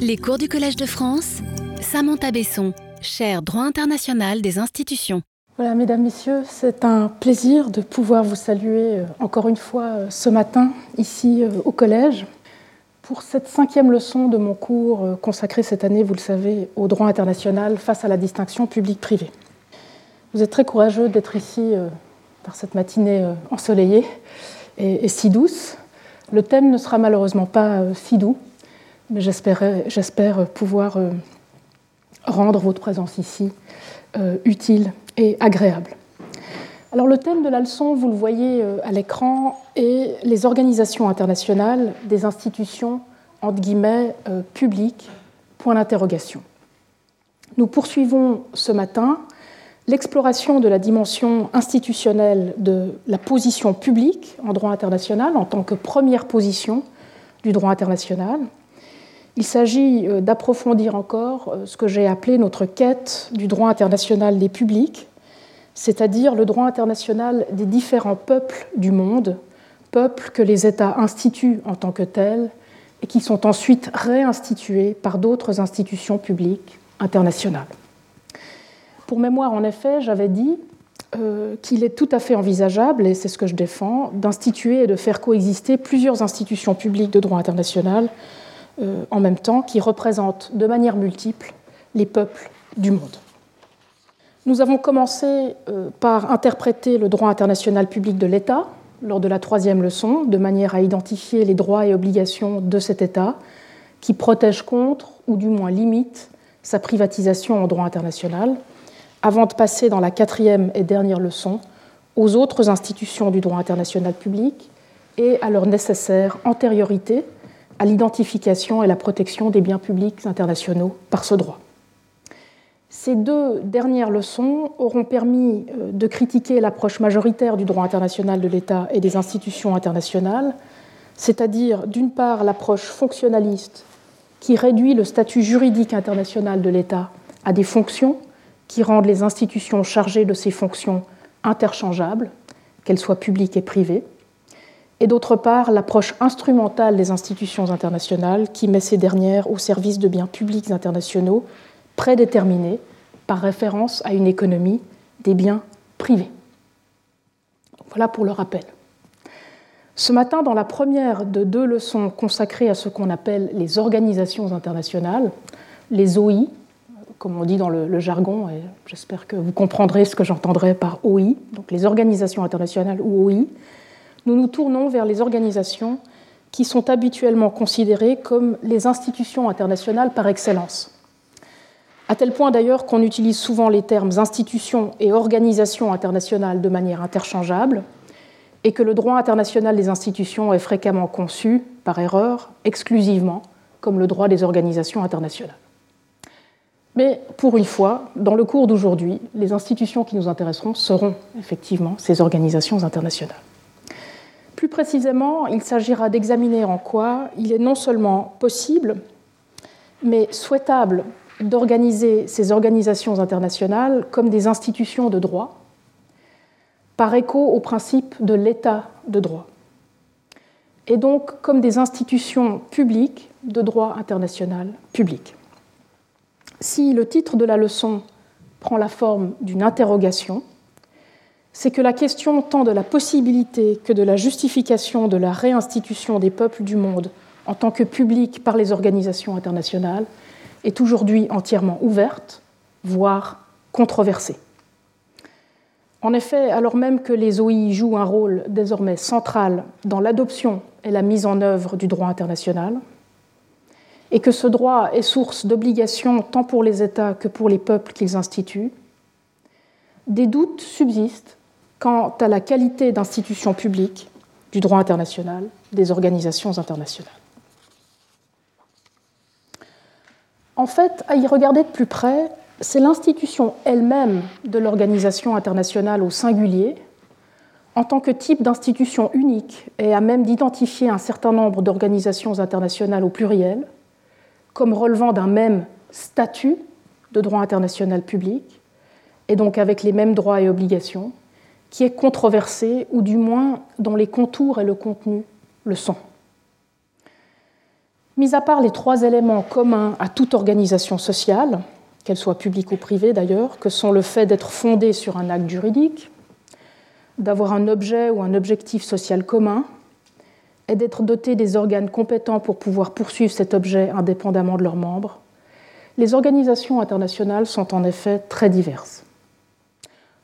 Les cours du Collège de France, Samantha Besson, chaire droit international des institutions. Voilà, mesdames, messieurs, c'est un plaisir de pouvoir vous saluer encore une fois ce matin, ici au Collège, pour cette 5e leçon de mon cours consacré cette année, vous le savez, au droit international face à la distinction public-privé. Vous êtes très courageux d'être ici par cette matinée ensoleillée et si douce. Le thème ne sera malheureusement pas si doux, mais j'espère pouvoir rendre votre présence ici utile et agréable. Alors le thème de la leçon, vous le voyez à l'écran, est les organisations internationales des institutions, entre guillemets, publiques, point d'interrogation. Nous poursuivons ce matin l'exploration de la dimension institutionnelle de la position publique en droit international en tant que première position du droit international. Il s'agit d'approfondir encore ce que j'ai appelé notre quête du droit international des publics, c'est-à-dire le droit international des différents peuples du monde, peuples que les États instituent en tant que tels et qui sont ensuite réinstitués par d'autres institutions publiques internationales. Pour mémoire, en effet, j'avais dit qu'il est tout à fait envisageable, et c'est ce que je défends, d'instituer et de faire coexister plusieurs institutions publiques de droit international en même temps, qui représentent de manière multiple les peuples du monde. Nous avons commencé par interpréter le droit international public de l'État lors de la 3e leçon, de manière à identifier les droits et obligations de cet État qui protège contre, ou du moins limite, sa privatisation en droit international, avant de passer dans la 4e et dernière leçon aux autres institutions du droit international public et à leur nécessaire antériorité à l'identification et la protection des biens publics internationaux par ce droit. Ces deux dernières leçons auront permis de critiquer l'approche majoritaire du droit international de l'État et des institutions internationales, c'est-à-dire d'une part l'approche fonctionnaliste qui réduit le statut juridique international de l'État à des fonctions qui rendent les institutions chargées de ces fonctions interchangeables, qu'elles soient publiques et privées, et d'autre part l'approche instrumentale des institutions internationales qui met ces dernières au service de biens publics internationaux prédéterminés par référence à une économie des biens privés. Voilà pour le rappel. Ce matin, dans la première de deux leçons consacrées à ce qu'on appelle les organisations internationales, les OI, comme on dit dans le jargon, et j'espère que vous comprendrez ce que j'entendrai par OI, donc les organisations internationales ou OI, nous nous tournons vers les organisations qui sont habituellement considérées comme les institutions internationales par excellence. À tel point d'ailleurs qu'on utilise souvent les termes institutions et organisations internationales de manière interchangeable et que le droit international des institutions est fréquemment conçu, par erreur, exclusivement comme le droit des organisations internationales. Mais pour une fois, dans le cours d'aujourd'hui, les institutions qui nous intéresseront seront effectivement ces organisations internationales. Plus précisément, il s'agira d'examiner en quoi il est non seulement possible, mais souhaitable d'organiser ces organisations internationales comme des institutions de droit, par écho au principe de l'état de droit, et donc comme des institutions publiques de droit international public. Si le titre de la leçon prend la forme d'une interrogation, c'est que la question tant de la possibilité que de la justification de la réinstitution des peuples du monde en tant que public par les organisations internationales est aujourd'hui entièrement ouverte, voire controversée. En effet, alors même que les OI jouent un rôle désormais central dans l'adoption et la mise en œuvre du droit international, et que ce droit est source d'obligations tant pour les États que pour les peuples qu'ils instituent, des doutes subsistent quant à la qualité d'institution publique du droit international, des organisations internationales. En fait, à y regarder de plus près, c'est l'institution elle-même de l'organisation internationale au singulier, en tant que type d'institution unique et à même d'identifier un certain nombre d'organisations internationales au pluriel, comme relevant d'un même statut de droit international public, et donc avec les mêmes droits et obligations, qui est controversée, ou du moins dont les contours et le contenu le sont. Mis à part les trois éléments communs à toute organisation sociale, qu'elle soit publique ou privée d'ailleurs, que sont le fait d'être fondée sur un acte juridique, d'avoir un objet ou un objectif social commun, et d'être dotée des organes compétents pour pouvoir poursuivre cet objet indépendamment de leurs membres, les organisations internationales sont en effet très diverses.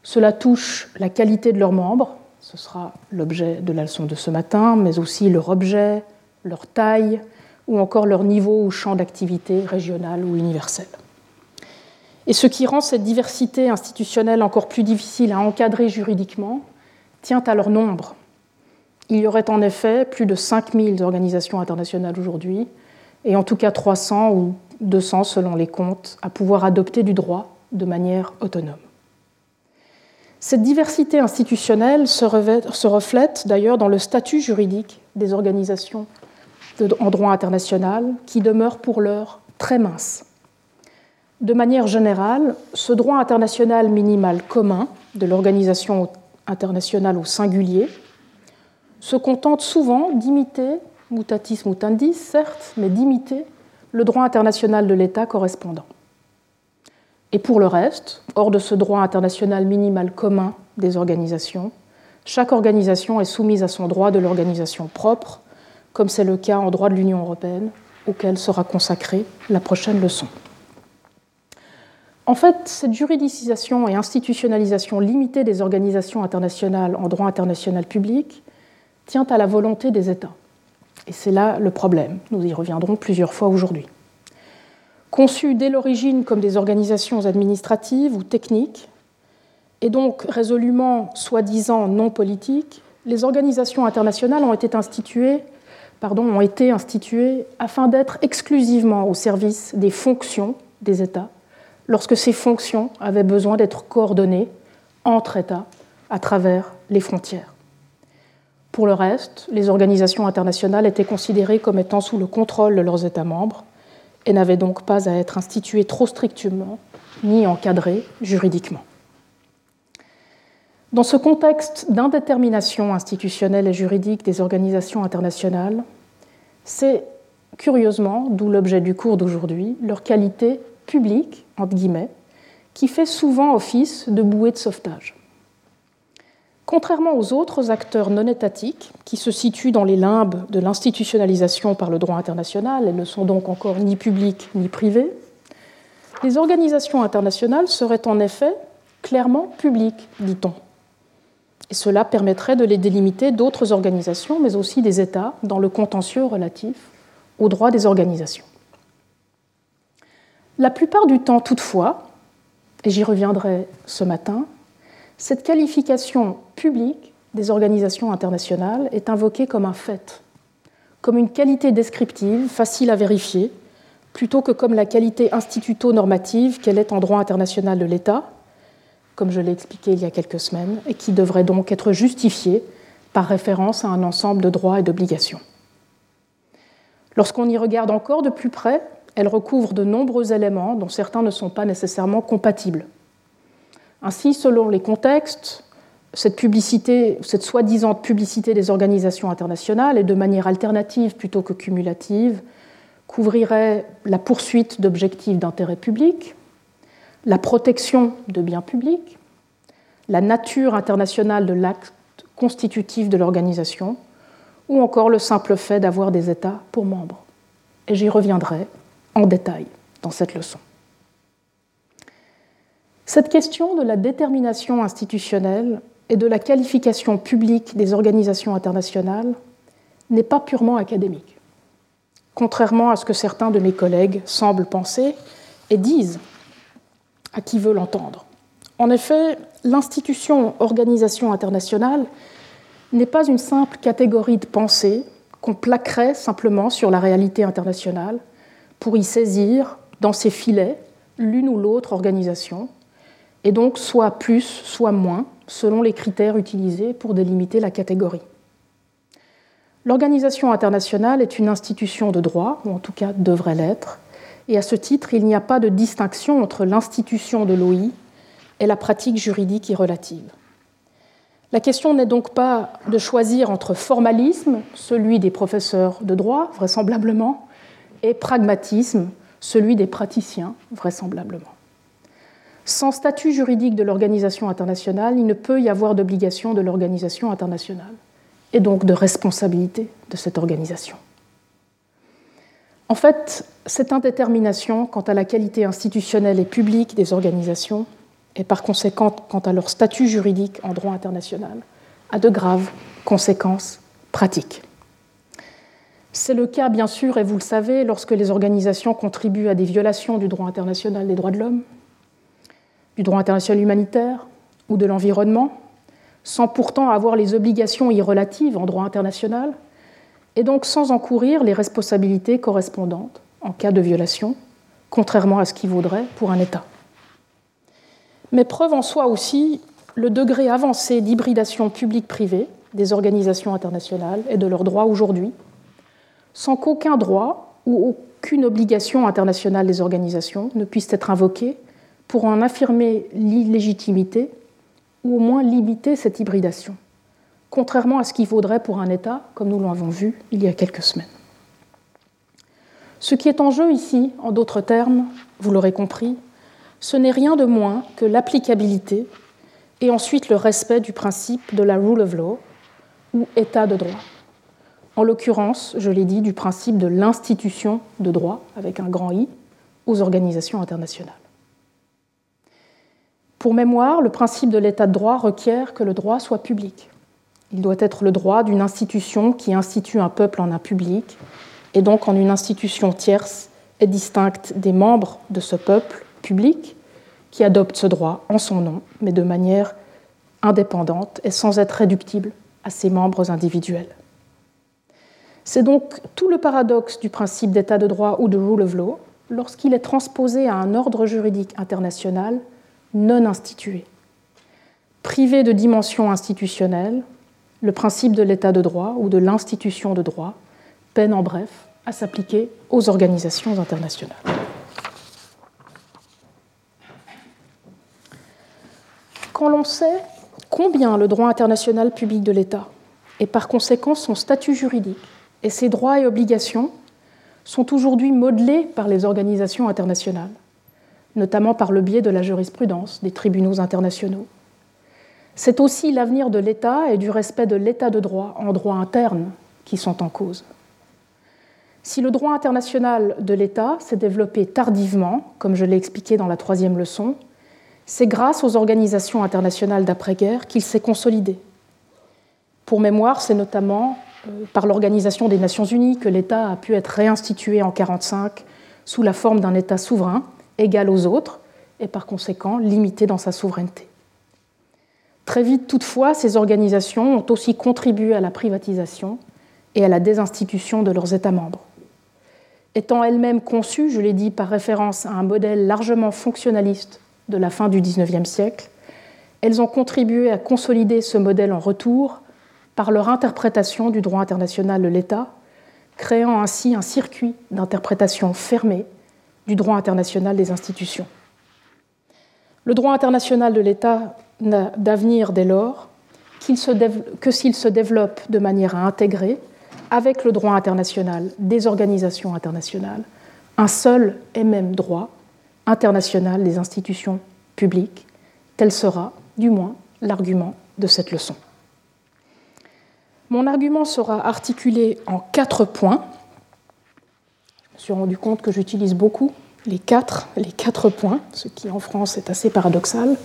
Cela touche la qualité de leurs membres, ce sera l'objet de la leçon de ce matin, mais aussi leur objet, leur taille, ou encore leur niveau ou champ d'activité régional ou universel. Et ce qui rend cette diversité institutionnelle encore plus difficile à encadrer juridiquement tient à leur nombre. Il y aurait en effet plus de 5000 organisations internationales aujourd'hui, et en tout cas 300 ou 200 selon les comptes, à pouvoir adopter du droit de manière autonome. Cette diversité institutionnelle se reflète d'ailleurs dans le statut juridique des organisations en droit international, qui demeure pour l'heure très mince. De manière générale, ce droit international minimal commun de l'organisation internationale au singulier se contente souvent d'imiter, mutatis mutandis certes, mais d'imiter le droit international de l'État correspondant. Et pour le reste, hors de ce droit international minimal commun des organisations, chaque organisation est soumise à son droit de l'organisation propre, comme c'est le cas en droit de l'Union européenne, auquel sera consacrée la prochaine leçon. En fait, cette juridicisation et institutionnalisation limitée des organisations internationales en droit international public tient à la volonté des États. Et c'est là le problème, nous y reviendrons plusieurs fois aujourd'hui. Conçues dès l'origine comme des organisations administratives ou techniques, et donc résolument soi-disant non politiques, les organisations internationales ont été instituées afin d'être exclusivement au service des fonctions des États, lorsque ces fonctions avaient besoin d'être coordonnées entre États à travers les frontières. Pour le reste, les organisations internationales étaient considérées comme étant sous le contrôle de leurs États membres, et n'avait donc pas à être instituée trop strictement ni encadrée juridiquement. Dans ce contexte d'indétermination institutionnelle et juridique des organisations internationales, c'est curieusement, d'où l'objet du cours d'aujourd'hui, leur qualité « publique » entre guillemets, qui fait souvent office de bouée de sauvetage. Contrairement aux autres acteurs non étatiques, qui se situent dans les limbes de l'institutionnalisation par le droit international et ne sont donc encore ni publics ni privés, les organisations internationales seraient en effet clairement publiques, dit-on. Et cela permettrait de les délimiter d'autres organisations, mais aussi des États, dans le contentieux relatif aux droits des organisations. La plupart du temps, toutefois, et j'y reviendrai ce matin, cette qualification publique des organisations internationales est invoquée comme un fait, comme une qualité descriptive facile à vérifier, plutôt que comme la qualité instituto-normative qu'elle est en droit international de l'État, comme je l'ai expliqué il y a quelques semaines, et qui devrait donc être justifiée par référence à un ensemble de droits et d'obligations. Lorsqu'on y regarde encore de plus près, elle recouvre de nombreux éléments dont certains ne sont pas nécessairement compatibles. Ainsi, selon les contextes, cette soi-disant publicité des organisations internationales, et de manière alternative plutôt que cumulative, couvrirait la poursuite d'objectifs d'intérêt public, la protection de biens publics, la nature internationale de l'acte constitutif de l'organisation, ou encore le simple fait d'avoir des États pour membres. Et j'y reviendrai en détail dans cette leçon. Cette question de la détermination institutionnelle et de la qualification publique des organisations internationales n'est pas purement académique, contrairement à ce que certains de mes collègues semblent penser et disent à qui veut l'entendre. En effet, l'institution organisation internationale n'est pas une simple catégorie de pensée qu'on plaquerait simplement sur la réalité internationale pour y saisir dans ses filets l'une ou l'autre organisation, et donc soit plus, soit moins, selon les critères utilisés pour délimiter la catégorie. L'organisation internationale est une institution de droit, ou en tout cas devrait l'être, et à ce titre, il n'y a pas de distinction entre l'institution de l'OI et la pratique juridique y relative. La question n'est donc pas de choisir entre formalisme, celui des professeurs de droit, vraisemblablement, et pragmatisme, celui des praticiens, vraisemblablement. Sans statut juridique de l'organisation internationale, il ne peut y avoir d'obligation de l'organisation internationale, et donc de responsabilité de cette organisation. En fait, cette indétermination quant à la qualité institutionnelle et publique des organisations, et par conséquent quant à leur statut juridique en droit international, a de graves conséquences pratiques. C'est le cas, bien sûr, et vous le savez, lorsque les organisations contribuent à des violations du droit international des droits de l'homme, du droit international humanitaire ou de l'environnement, sans pourtant avoir les obligations y relatives en droit international, et donc sans encourir les responsabilités correspondantes en cas de violation, contrairement à ce qui vaudrait pour un État. Mais preuve en soi aussi le degré avancé d'hybridation publique-privée des organisations internationales et de leurs droits aujourd'hui, sans qu'aucun droit ou aucune obligation internationale des organisations ne puisse être invoquée pour en affirmer l'illégitimité ou au moins limiter cette hybridation, contrairement à ce qu'il vaudrait pour un État, comme nous l'avons vu il y a quelques semaines. Ce qui est en jeu ici, en d'autres termes, vous l'aurez compris, ce n'est rien de moins que l'applicabilité et ensuite le respect du principe de la rule of law, ou État de droit. En l'occurrence, je l'ai dit, du principe de l'institution de droit, avec un grand I, aux organisations internationales. Pour mémoire, le principe de l'état de droit requiert que le droit soit public. Il doit être le droit d'une institution qui institue un peuple en un public, et donc en une institution tierce et distincte des membres de ce peuple public qui adopte ce droit en son nom, mais de manière indépendante et sans être réductible à ses membres individuels. C'est donc tout le paradoxe du principe d'état de droit ou de rule of law lorsqu'il est transposé à un ordre juridique international non institué. Privé de dimension institutionnelle, le principe de l'état de droit ou de l'institution de droit peine en bref à s'appliquer aux organisations internationales. Quand l'on sait combien le droit international public de l'État et par conséquent son statut juridique et ses droits et obligations sont aujourd'hui modelés par les organisations internationales, notamment par le biais de la jurisprudence des tribunaux internationaux. C'est aussi l'avenir de l'État et du respect de l'État de droit en droit interne qui sont en cause. Si le droit international de l'État s'est développé tardivement, comme je l'ai expliqué dans la troisième leçon, c'est grâce aux organisations internationales d'après-guerre qu'il s'est consolidé. Pour mémoire, c'est notamment par l'Organisation des Nations Unies que l'État a pu être réinstitué en 1945 sous la forme d'un État souverain, égal aux autres, et par conséquent limité dans sa souveraineté. Très vite, toutefois, ces organisations ont aussi contribué à la privatisation et à la désinstitution de leurs États membres. Étant elles-mêmes conçues, je l'ai dit, par référence à un modèle largement fonctionnaliste de la fin du XIXe siècle, elles ont contribué à consolider ce modèle en retour par leur interprétation du droit international de l'État, créant ainsi un circuit d'interprétation fermé du droit international des institutions. Le droit international de l'État n'a d'avenir dès lors que s'il se développe de manière à intégrer, avec le droit international des organisations internationales, un seul et même droit international des institutions publiques. Tel sera, du moins, l'argument de cette leçon. Mon argument sera articulé en 4 points. Je me suis rendu compte que j'utilise beaucoup les quatre points, ce qui en France est assez paradoxal,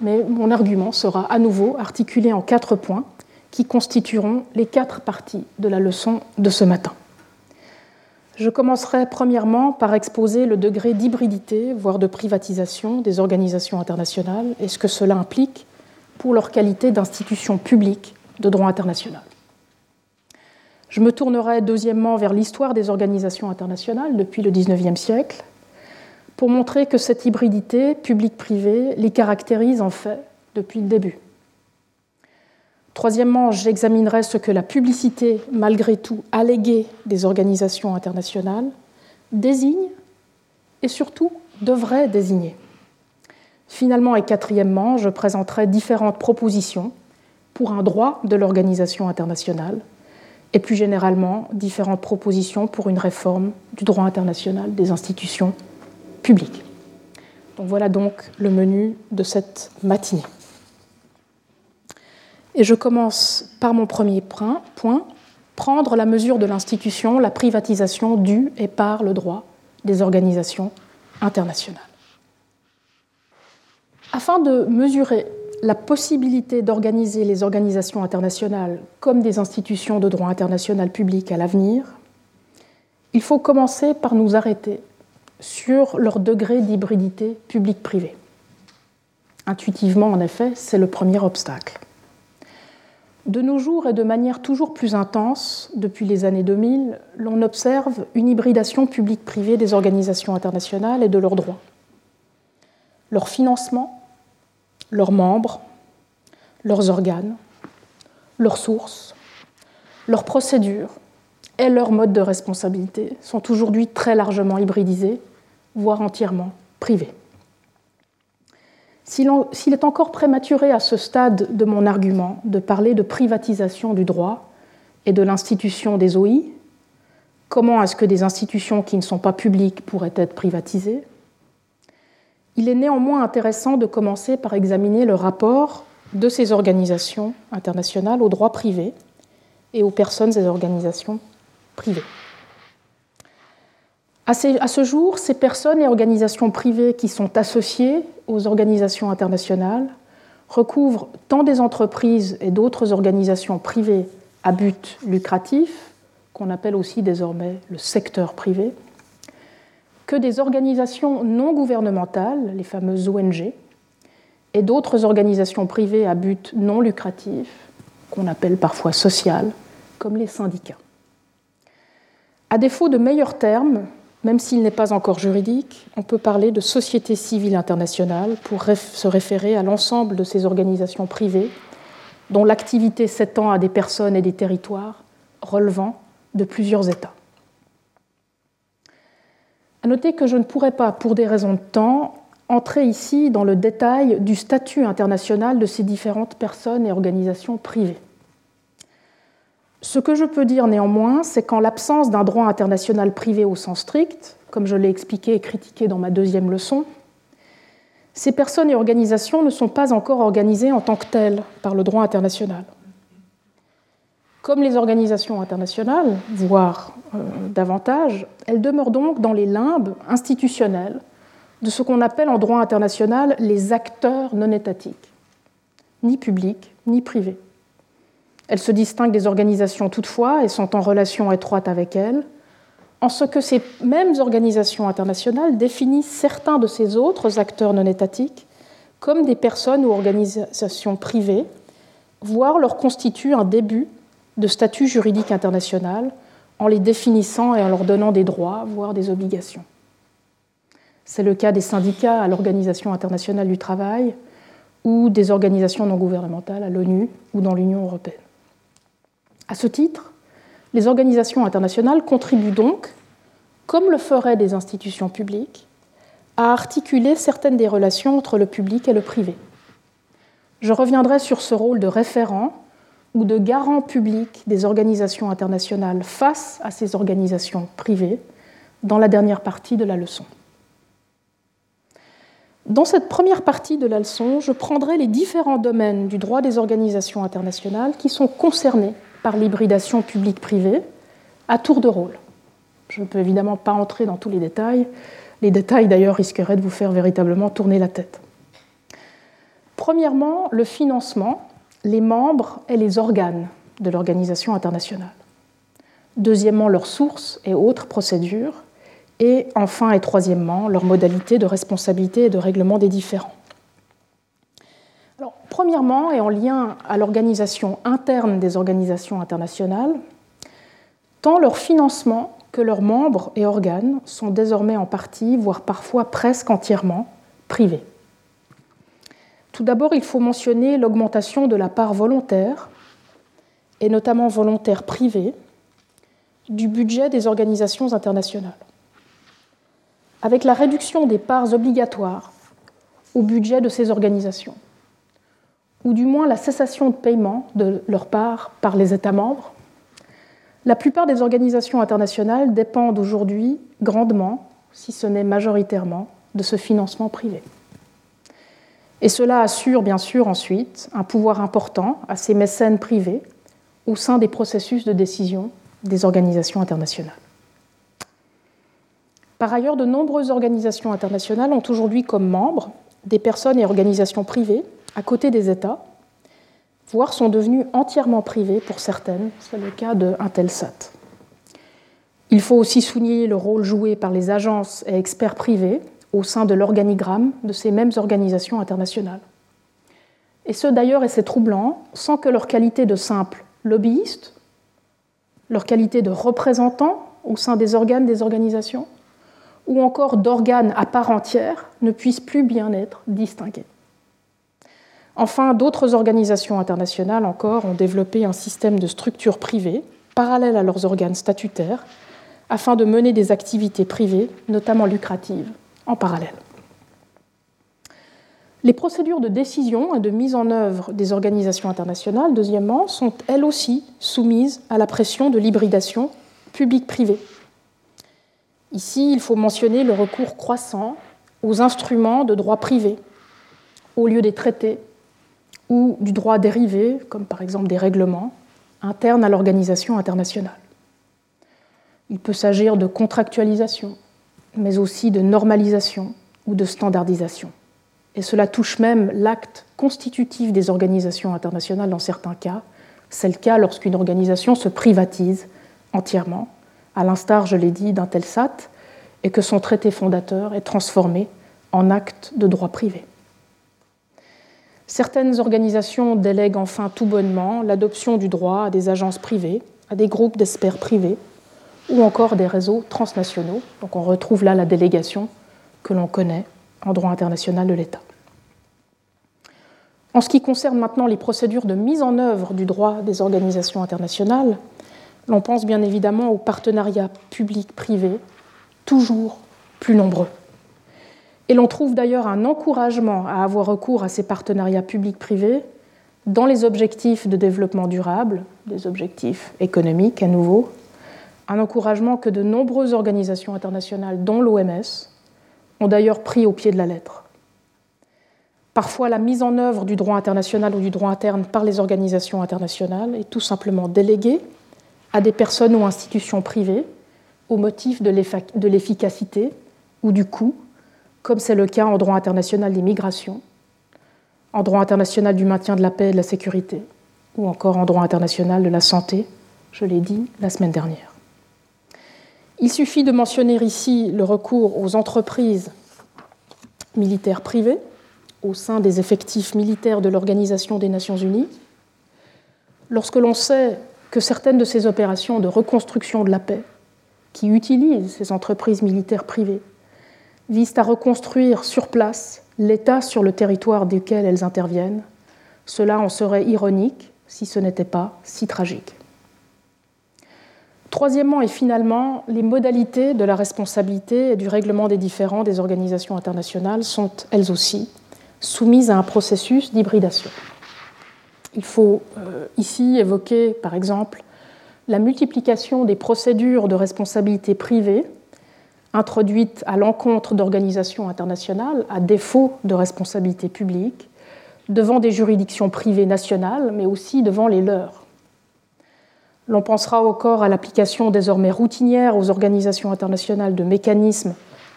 mais mon argument sera à nouveau articulé en 4 points qui constitueront les 4 parties de la leçon de ce matin. Je commencerai premièrement par exposer le degré d'hybridité, voire de privatisation des organisations internationales et ce que cela implique pour leur qualité d'institution publique de droit international. Je me tournerai deuxièmement vers l'histoire des organisations internationales depuis le XIXe siècle pour montrer que cette hybridité publique-privée les caractérise en fait depuis le début. Troisièmement, j'examinerai ce que la publicité, malgré tout alléguée des organisations internationales, désigne et surtout devrait désigner. Finalement et quatrièmement, je présenterai différentes propositions pour un droit de l'organisation internationale et plus généralement différentes propositions pour une réforme du droit international des institutions publiques. Donc voilà donc le menu de cette matinée. Et je commence par mon premier point, prendre la mesure de l'institution, la privatisation du et par le droit des organisations internationales. Afin de mesurer la possibilité d'organiser les organisations internationales comme des institutions de droit international public à l'avenir, il faut commencer par nous arrêter sur leur degré d'hybridité public-privé. Intuitivement, en effet, c'est le premier obstacle. De nos jours et de manière toujours plus intense, depuis les années 2000, l'on observe une hybridation publique-privée des organisations internationales et de leurs droits. Leur financement, leurs membres, leurs organes, leurs sources, leurs procédures et leurs modes de responsabilité sont aujourd'hui très largement hybridisés, voire entièrement privés. S'il est encore prématuré à ce stade de mon argument de parler de privatisation du droit et de l'institution des OI, comment est-ce que des institutions qui ne sont pas publiques pourraient être privatisées ? Il est néanmoins intéressant de commencer par examiner le rapport de ces organisations internationales au droit privé et aux personnes et organisations privées. À ce jour, ces personnes et organisations privées qui sont associées aux organisations internationales recouvrent tant des entreprises et d'autres organisations privées à but lucratif, qu'on appelle aussi désormais le secteur privé, que des organisations non gouvernementales, les fameuses ONG, et d'autres organisations privées à but non lucratif, qu'on appelle parfois sociales, comme les syndicats. À défaut de meilleurs termes, même s'il n'est pas encore juridique, on peut parler de société civile internationale pour se référer à l'ensemble de ces organisations privées dont l'activité s'étend à des personnes et des territoires relevant de plusieurs États. À noter que je ne pourrai pas, pour des raisons de temps, entrer ici dans le détail du statut international de ces différentes personnes et organisations privées. Ce que je peux dire néanmoins, c'est qu'en l'absence d'un droit international privé au sens strict, comme je l'ai expliqué et critiqué dans ma deuxième leçon, ces personnes et organisations ne sont pas encore organisées en tant que telles par le droit international. Comme les organisations internationales, voire davantage, elles demeurent donc dans les limbes institutionnels de ce qu'on appelle en droit international les acteurs non étatiques, ni publics, ni privés. Elles se distinguent des organisations toutefois et sont en relation étroite avec elles, en ce que ces mêmes organisations internationales définissent certains de ces autres acteurs non étatiques comme des personnes ou organisations privées, voire leur constituent un début de statut juridique international en les définissant et en leur donnant des droits, voire des obligations. C'est le cas des syndicats à l'Organisation internationale du travail ou des organisations non gouvernementales à l'ONU ou dans l'Union européenne. À ce titre, les organisations internationales contribuent donc, comme le feraient des institutions publiques, à articuler certaines des relations entre le public et le privé. Je reviendrai sur ce rôle de référent ou de garant public des organisations internationales face à ces organisations privées dans la dernière partie de la leçon. Dans cette première partie de la leçon, je prendrai les différents domaines du droit des organisations internationales qui sont concernés par l'hybridation publique-privée à tour de rôle. Je ne peux évidemment pas entrer dans tous les détails. Les détails d'ailleurs risqueraient de vous faire véritablement tourner la tête. Premièrement, le financement, les membres et les organes de l'organisation internationale. Deuxièmement, leurs sources et autres procédures. Et enfin et troisièmement, leurs modalités de responsabilité et de règlement des différends. Alors, premièrement, et en lien à l'organisation interne des organisations internationales, tant leur financement que leurs membres et organes sont désormais en partie, voire parfois presque entièrement, privés. Tout d'abord, il faut mentionner l'augmentation de la part volontaire, et notamment volontaire privée, du budget des organisations internationales. Avec la réduction des parts obligatoires au budget de ces organisations, ou du moins la cessation de paiement de leurs parts par les États membres, La plupart des organisations internationales dépendent aujourd'hui grandement, si ce n'est majoritairement, de ce financement privé. Et cela assure bien sûr ensuite un pouvoir important à ces mécènes privés au sein des processus de décision des organisations internationales. Par ailleurs, de nombreuses organisations internationales ont aujourd'hui comme membres des personnes et organisations privées à côté des États, voire sont devenues entièrement privées pour certaines, c'est le cas de Intelsat. Il faut aussi souligner le rôle joué par les agences et experts privés au sein de l'organigramme de ces mêmes organisations internationales. Et ce d'ailleurs, et c'est troublant, sans que leur qualité de simples lobbyistes, leur qualité de représentants au sein des organes des organisations, ou encore d'organes à part entière, ne puissent plus bien être distingués. Enfin, d'autres organisations internationales encore ont développé un système de structures privées, parallèles à leurs organes statutaires, afin de mener des activités privées, notamment lucratives, en parallèle. Les procédures de décision et de mise en œuvre des organisations internationales, deuxièmement, sont elles aussi soumises à la pression de l'hybridation public-privé. Ici, il faut mentionner le recours croissant aux instruments de droit privé, au lieu des traités ou du droit dérivé, comme par exemple des règlements, internes à l'organisation internationale. Il peut s'agir de contractualisation, mais aussi de normalisation ou de standardisation. Et cela touche même l'acte constitutif des organisations internationales dans certains cas. C'est le cas lorsqu'une organisation se privatise entièrement, à l'instar, je l'ai dit, d'Intelsat, et que son traité fondateur est transformé en acte de droit privé. Certaines organisations délèguent enfin tout bonnement l'adoption du droit à des agences privées, à des groupes d'experts privés, ou encore des réseaux transnationaux. Donc on retrouve là la délégation que l'on connaît en droit international de l'État. En ce qui concerne maintenant les procédures de mise en œuvre du droit des organisations internationales, l'on pense bien évidemment aux partenariats publics-privés, toujours plus nombreux. Et l'on trouve d'ailleurs un encouragement à avoir recours à ces partenariats publics-privés dans les objectifs de développement durable, des objectifs économiques à nouveau, un encouragement que de nombreuses organisations internationales, dont l'OMS, ont d'ailleurs pris au pied de la lettre. Parfois, la mise en œuvre du droit international ou du droit interne par les organisations internationales est tout simplement déléguée à des personnes ou institutions privées au motif de l'efficacité ou du coût, comme c'est le cas en droit international des migrations, en droit international du maintien de la paix et de la sécurité, ou encore en droit international de la santé, je l'ai dit la semaine dernière. Il suffit de mentionner ici le recours aux entreprises militaires privées au sein des effectifs militaires de l'Organisation des Nations Unies. Lorsque l'on sait que certaines de ces opérations de reconstruction de la paix qui utilisent ces entreprises militaires privées visent à reconstruire sur place l'État sur le territoire duquel elles interviennent, cela en serait ironique si ce n'était pas si tragique. Troisièmement et finalement, les modalités de la responsabilité et du règlement des différends des organisations internationales sont, elles aussi, soumises à un processus d'hybridation. Il faut ici évoquer, par exemple, la multiplication des procédures de responsabilité privée introduites à l'encontre d'organisations internationales à défaut de responsabilité publique, devant des juridictions privées nationales, mais aussi devant les leurs. L'on pensera encore à l'application désormais routinière aux organisations internationales de mécanismes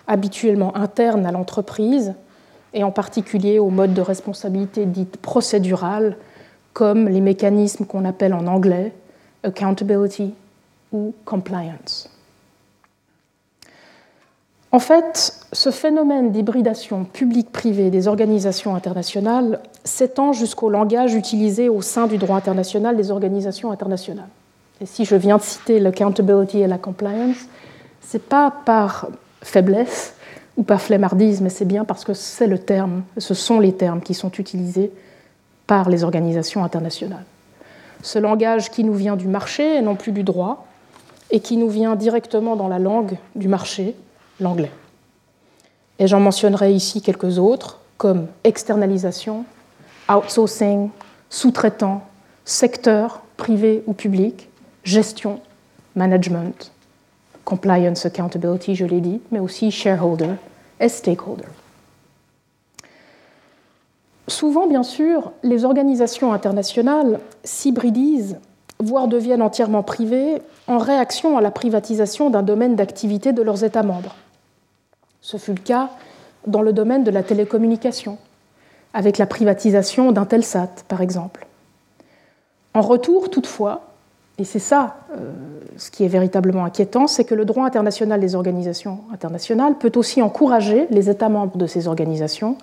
habituellement internes à l'entreprise et en particulier aux modes de responsabilité dites procédurales comme les mécanismes qu'on appelle en anglais « accountability » ou « compliance ». En fait, ce phénomène d'hybridation publique-privée des organisations internationales s'étend jusqu'au langage utilisé au sein du droit international des organisations internationales. Et si je viens de citer l'accountability et la compliance, ce n'est pas par faiblesse ou par flemmardise, mais c'est bien parce que c'est le terme, ce sont les termes qui sont utilisés par les organisations internationales. Ce langage qui nous vient du marché et non plus du droit, et qui nous vient directement dans la langue du marché, l'anglais. Et j'en mentionnerai ici quelques autres, comme externalisation, outsourcing, sous-traitant, secteur privé ou public, gestion, management, compliance, accountability, je l'ai dit, mais aussi shareholder et stakeholder. Souvent, bien sûr, les organisations internationales s'hybridisent, voire deviennent entièrement privées, en réaction à la privatisation d'un domaine d'activité de leurs États membres. Ce fut le cas dans le domaine de la télécommunication, avec la privatisation d'Intelsat, par exemple. En retour, toutefois, et c'est ça ce qui est véritablement inquiétant, c'est que le droit international des organisations internationales peut aussi encourager les États membres de ces organisations,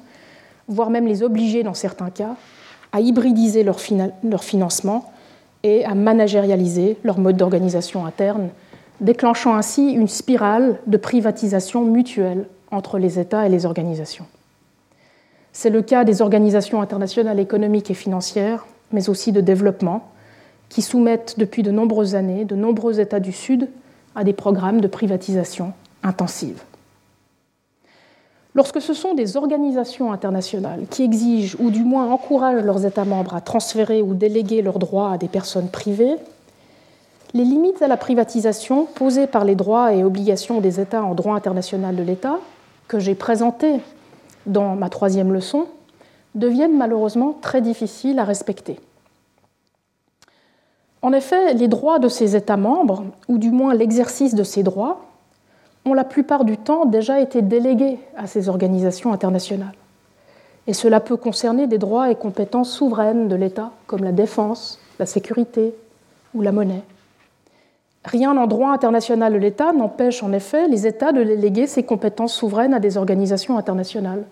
voire même les obliger, dans certains cas, à hybridiser leur financement et à managérialiser leur mode d'organisation interne, déclenchant ainsi une spirale de privatisation mutuelle entre les États et les organisations. C'est le cas des organisations internationales économiques et financières, mais aussi de développement, qui soumettent depuis de nombreuses années de nombreux États du Sud à des programmes de privatisation intensive. Lorsque ce sont des organisations internationales qui exigent ou du moins encouragent leurs États membres à transférer ou déléguer leurs droits à des personnes privées, les limites à la privatisation posées par les droits et obligations des États en droit international de l'État, que j'ai présentées dans ma troisième leçon, deviennent malheureusement très difficiles à respecter. En effet, les droits de ces États membres, ou du moins l'exercice de ces droits, ont la plupart du temps déjà été délégués à ces organisations internationales. Et cela peut concerner des droits et compétences souveraines de l'État, comme la défense, la sécurité ou la monnaie. Rien en droit international de l'État n'empêche en effet les États de déléguer ces compétences souveraines à des organisations internationales.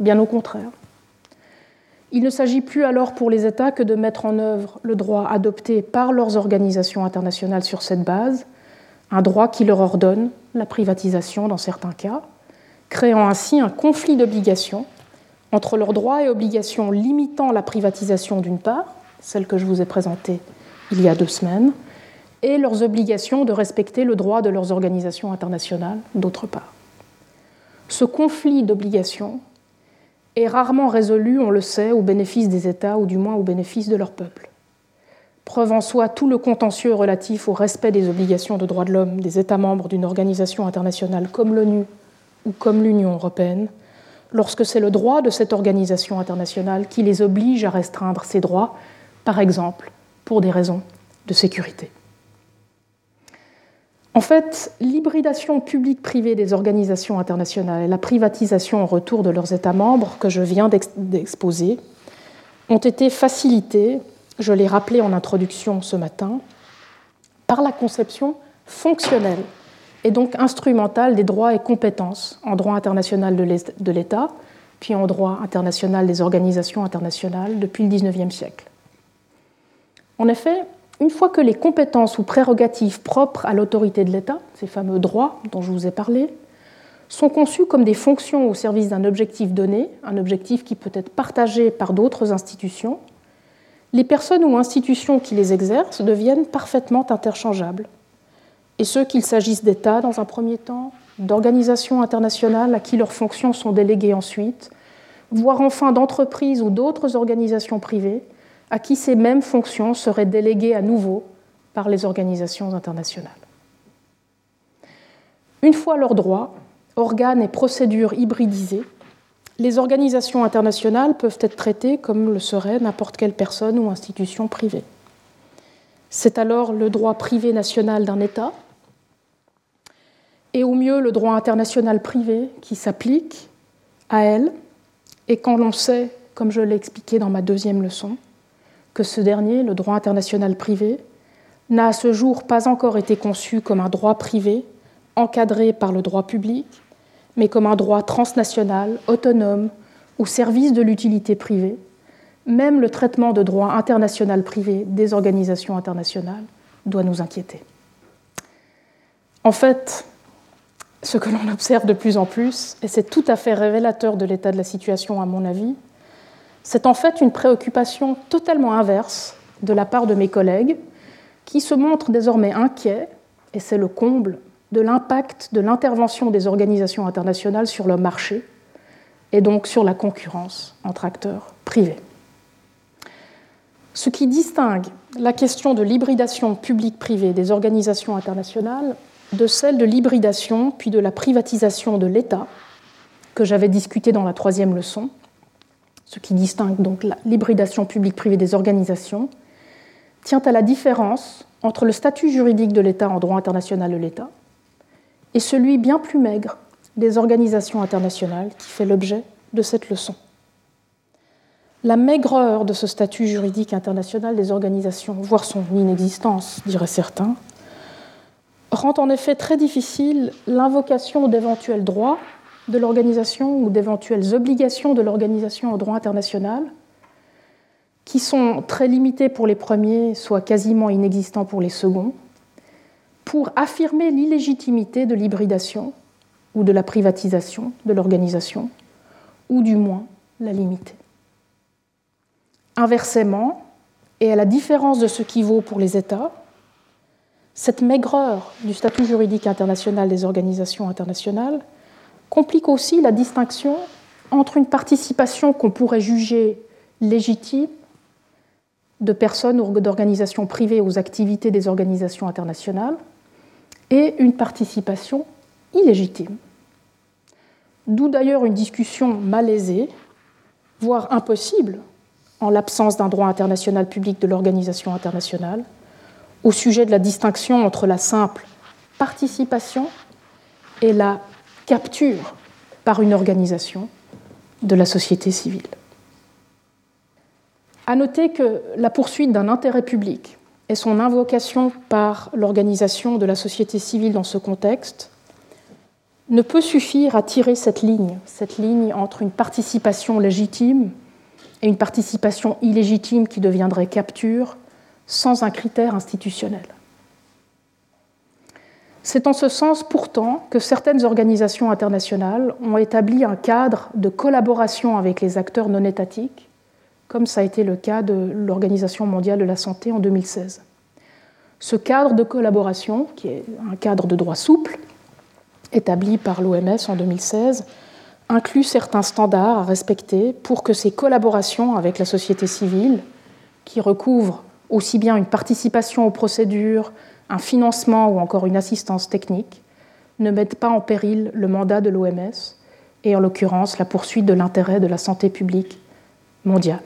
Bien au contraire. Il ne s'agit plus alors pour les États que de mettre en œuvre le droit adopté par leurs organisations internationales sur cette base, un droit qui leur ordonne la privatisation dans certains cas, créant ainsi un conflit d'obligations entre leurs droits et obligations limitant la privatisation d'une part, celle que je vous ai présentée il y a 2 semaines, et leurs obligations de respecter le droit de leurs organisations internationales d'autre part. Ce conflit d'obligations est rarement résolu, on le sait, au bénéfice des États ou du moins au bénéfice de leur peuple. Preuve en soi tout le contentieux relatif au respect des obligations de droits de l'homme des États membres d'une organisation internationale comme l'ONU ou comme l'Union européenne, lorsque c'est le droit de cette organisation internationale qui les oblige à restreindre ces droits, par exemple pour des raisons de sécurité. En fait, l'hybridation publique-privée des organisations internationales et la privatisation en retour de leurs États membres, que je viens d'exposer, ont été facilitées, je l'ai rappelé en introduction ce matin, par la conception fonctionnelle et donc instrumentale des droits et compétences en droit international de l'État, puis en droit international des organisations internationales depuis le XIXe siècle. En effet, une fois que les compétences ou prérogatives propres à l'autorité de l'État, ces fameux droits dont je vous ai parlé, sont conçues comme des fonctions au service d'un objectif donné, un objectif qui peut être partagé par d'autres institutions, les personnes ou institutions qui les exercent deviennent parfaitement interchangeables. Et ce qu'il s'agisse d'États dans un premier temps, d'organisations internationales à qui leurs fonctions sont déléguées ensuite, voire enfin d'entreprises ou d'autres organisations privées, à qui ces mêmes fonctions seraient déléguées à nouveau par les organisations internationales. Une fois leurs droits, organes et procédures hybridisés, les organisations internationales peuvent être traitées comme le serait n'importe quelle personne ou institution privée. C'est alors le droit privé national d'un État, et au mieux le droit international privé qui s'applique à elle, et quand l'on sait, comme je l'ai expliqué dans ma deuxième leçon, que ce dernier, le droit international privé, n'a à ce jour pas encore été conçu comme un droit privé, encadré par le droit public, mais comme un droit transnational, autonome, au service de l'utilité privée. Même le traitement de droit international privé des organisations internationales doit nous inquiéter. En fait, ce que l'on observe de plus en plus, et c'est tout à fait révélateur de l'état de la situation à mon avis, c'est en fait une préoccupation totalement inverse de la part de mes collègues qui se montrent désormais inquiets, et c'est le comble, de l'impact de l'intervention des organisations internationales sur le marché et donc sur la concurrence entre acteurs privés. Ce qui distingue la question de l'hybridation publique-privée des organisations internationales de celle de l'hybridation puis de la privatisation de l'État, que j'avais discuté dans la troisième leçon, ce qui distingue donc l'hybridation publique-privée des organisations, tient à la différence entre le statut juridique de l'État en droit international de l'État et celui bien plus maigre des organisations internationales qui fait l'objet de cette leçon. La maigreur de ce statut juridique international des organisations, voire son inexistence, diraient certains, rend en effet très difficile l'invocation d'éventuels droits de l'organisation ou d'éventuelles obligations de l'organisation au droit international, qui sont très limités pour les premiers, soit quasiment inexistants pour les seconds, pour affirmer l'illégitimité de l'hybridation ou de la privatisation de l'organisation, ou du moins la limiter. Inversement, et à la différence de ce qui vaut pour les États, cette maigreur du statut juridique international des organisations internationales complique aussi la distinction entre une participation qu'on pourrait juger légitime de personnes ou d'organisations privées aux activités des organisations internationales et une participation illégitime. D'où d'ailleurs une discussion malaisée, voire impossible, en l'absence d'un droit international public de l'organisation internationale, au sujet de la distinction entre la simple participation et la capture par une organisation de la société civile. À noter que la poursuite d'un intérêt public et son invocation par l'organisation de la société civile dans ce contexte ne peut suffire à tirer cette ligne entre une participation légitime et une participation illégitime qui deviendrait capture sans un critère institutionnel. C'est en ce sens pourtant que certaines organisations internationales ont établi un cadre de collaboration avec les acteurs non étatiques, comme ça a été le cas de l'Organisation mondiale de la santé en 2016. Ce cadre de collaboration, qui est un cadre de droit souple, établi par l'OMS en 2016, inclut certains standards à respecter pour que ces collaborations avec la société civile, qui recouvrent aussi bien une participation aux procédures, un financement ou encore une assistance technique, ne mettent pas en péril le mandat de l'OMS et en l'occurrence la poursuite de l'intérêt de la santé publique mondiale.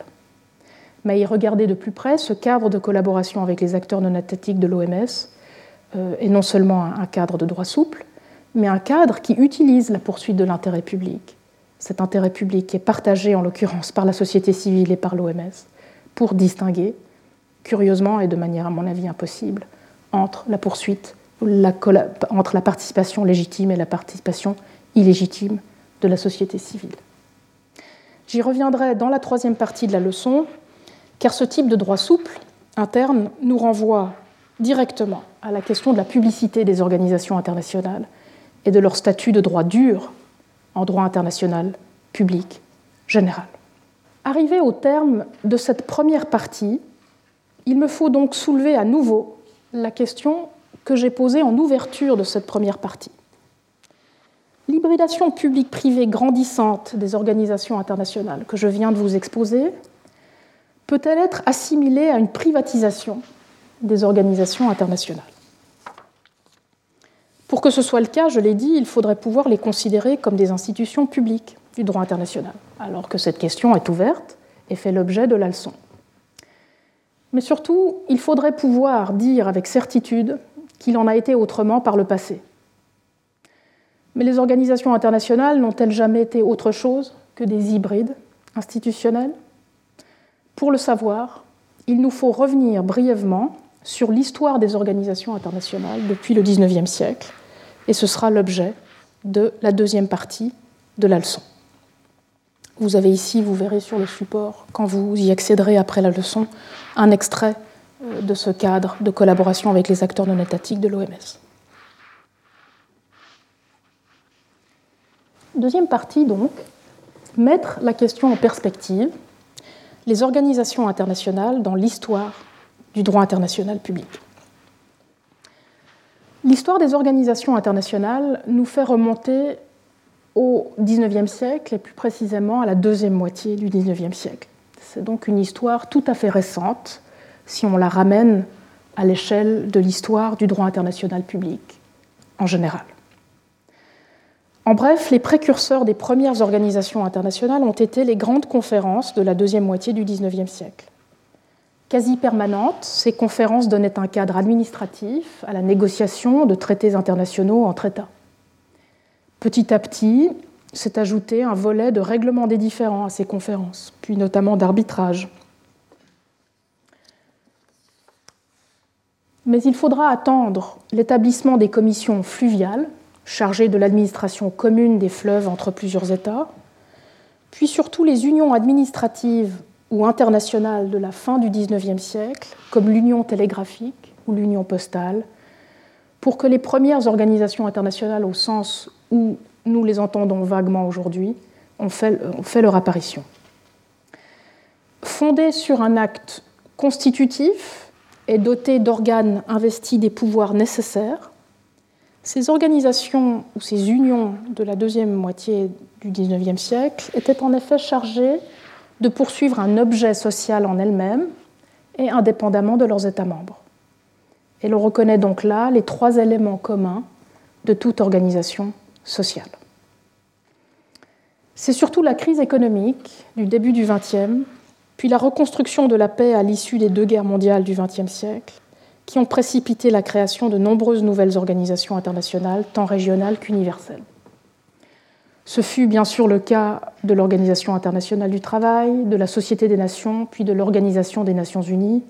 Mais y regarder de plus près, ce cadre de collaboration avec les acteurs non étatiques de l'OMS est non seulement un cadre de droit souple, mais un cadre qui utilise la poursuite de l'intérêt public, cet intérêt public qui est partagé en l'occurrence par la société civile et par l'OMS, pour distinguer, curieusement et de manière à mon avis impossible, entre la poursuite, entre la participation légitime et la participation illégitime de la société civile. J'y reviendrai dans la troisième partie de la leçon, car ce type de droit souple interne nous renvoie directement à la question de la publicité des organisations internationales et de leur statut de droit dur en droit international public général. Arrivé au terme de cette première partie, il me faut donc soulever à nouveau la question que j'ai posée en ouverture de cette première partie. L'hybridation publique-privée grandissante des organisations internationales que je viens de vous exposer peut-elle être assimilée à une privatisation des organisations internationales ? Pour que ce soit le cas, je l'ai dit, il faudrait pouvoir les considérer comme des institutions publiques du droit international, alors que cette question est ouverte et fait l'objet de la leçon. Mais surtout, il faudrait pouvoir dire avec certitude qu'il en a été autrement par le passé. Mais les organisations internationales n'ont-elles jamais été autre chose que des hybrides institutionnels ? Pour le savoir, il nous faut revenir brièvement sur l'histoire des organisations internationales depuis le XIXe siècle, et ce sera l'objet de la deuxième partie de la leçon. Vous avez ici, vous verrez sur le support, quand vous y accéderez après la leçon, un extrait de ce cadre de collaboration avec les acteurs non étatiques de l'OMS. Deuxième partie donc, mettre la question en perspective, les organisations internationales dans l'histoire du droit international public. L'histoire des organisations internationales nous fait remonter au XIXe siècle et plus précisément à la deuxième moitié du XIXe siècle, C'est donc une histoire tout à fait récente si on la ramène à l'échelle de l'histoire du droit international public en général. En bref, les précurseurs des premières organisations internationales ont été les grandes conférences de la deuxième moitié du XIXe siècle. Quasi permanentes, ces conférences donnaient un cadre administratif à la négociation de traités internationaux entre États. Petit à petit, s'est ajouté un volet de règlement des différends à ces conférences, puis notamment d'arbitrage. Mais il faudra attendre l'établissement des commissions fluviales, chargées de l'administration commune des fleuves entre plusieurs États, puis surtout les unions administratives ou internationales de la fin du XIXe siècle, comme l'union télégraphique ou l'union postale, pour que les premières organisations internationales, au sens où nous les entendons vaguement aujourd'hui, ont fait leur apparition. Fondée sur un acte constitutif et dotée d'organes investis des pouvoirs nécessaires, ces organisations ou ces unions de la deuxième moitié du XIXe siècle étaient en effet chargées de poursuivre un objet social en elles-mêmes et indépendamment de leurs États membres. Et l'on reconnaît donc là les trois éléments communs de toute organisation sociale. C'est surtout la crise économique du début du XXe, puis la reconstruction de la paix à l'issue des deux guerres mondiales du XXe siècle, qui ont précipité la création de nombreuses nouvelles organisations internationales, tant régionales qu'universelles. Ce fut bien sûr le cas de l'Organisation internationale du travail, de la Société des Nations, puis de l'Organisation des Nations unies,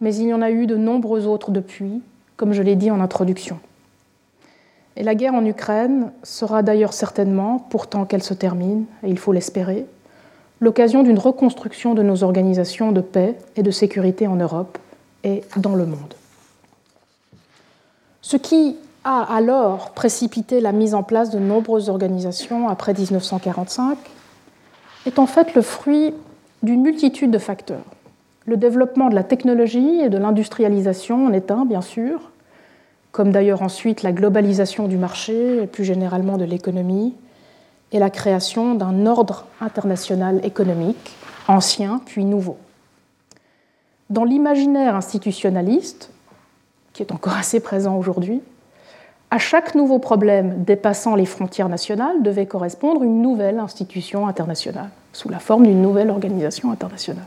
mais il y en a eu de nombreux autres depuis, comme je l'ai dit en introduction. Et la guerre en Ukraine sera d'ailleurs certainement, pourtant qu'elle se termine, et il faut l'espérer, l'occasion d'une reconstruction de nos organisations de paix et de sécurité en Europe et dans le monde. Ce qui a alors précipité la mise en place de nombreuses organisations après 1945 est en fait le fruit d'une multitude de facteurs. Le développement de la technologie et de l'industrialisation en est un, bien sûr, comme d'ailleurs ensuite la globalisation du marché et plus généralement de l'économie, et la création d'un ordre international économique, ancien puis nouveau. Dans l'imaginaire institutionnaliste, qui est encore assez présent aujourd'hui, à chaque nouveau problème dépassant les frontières nationales devait correspondre une nouvelle institution internationale, sous la forme d'une nouvelle organisation internationale.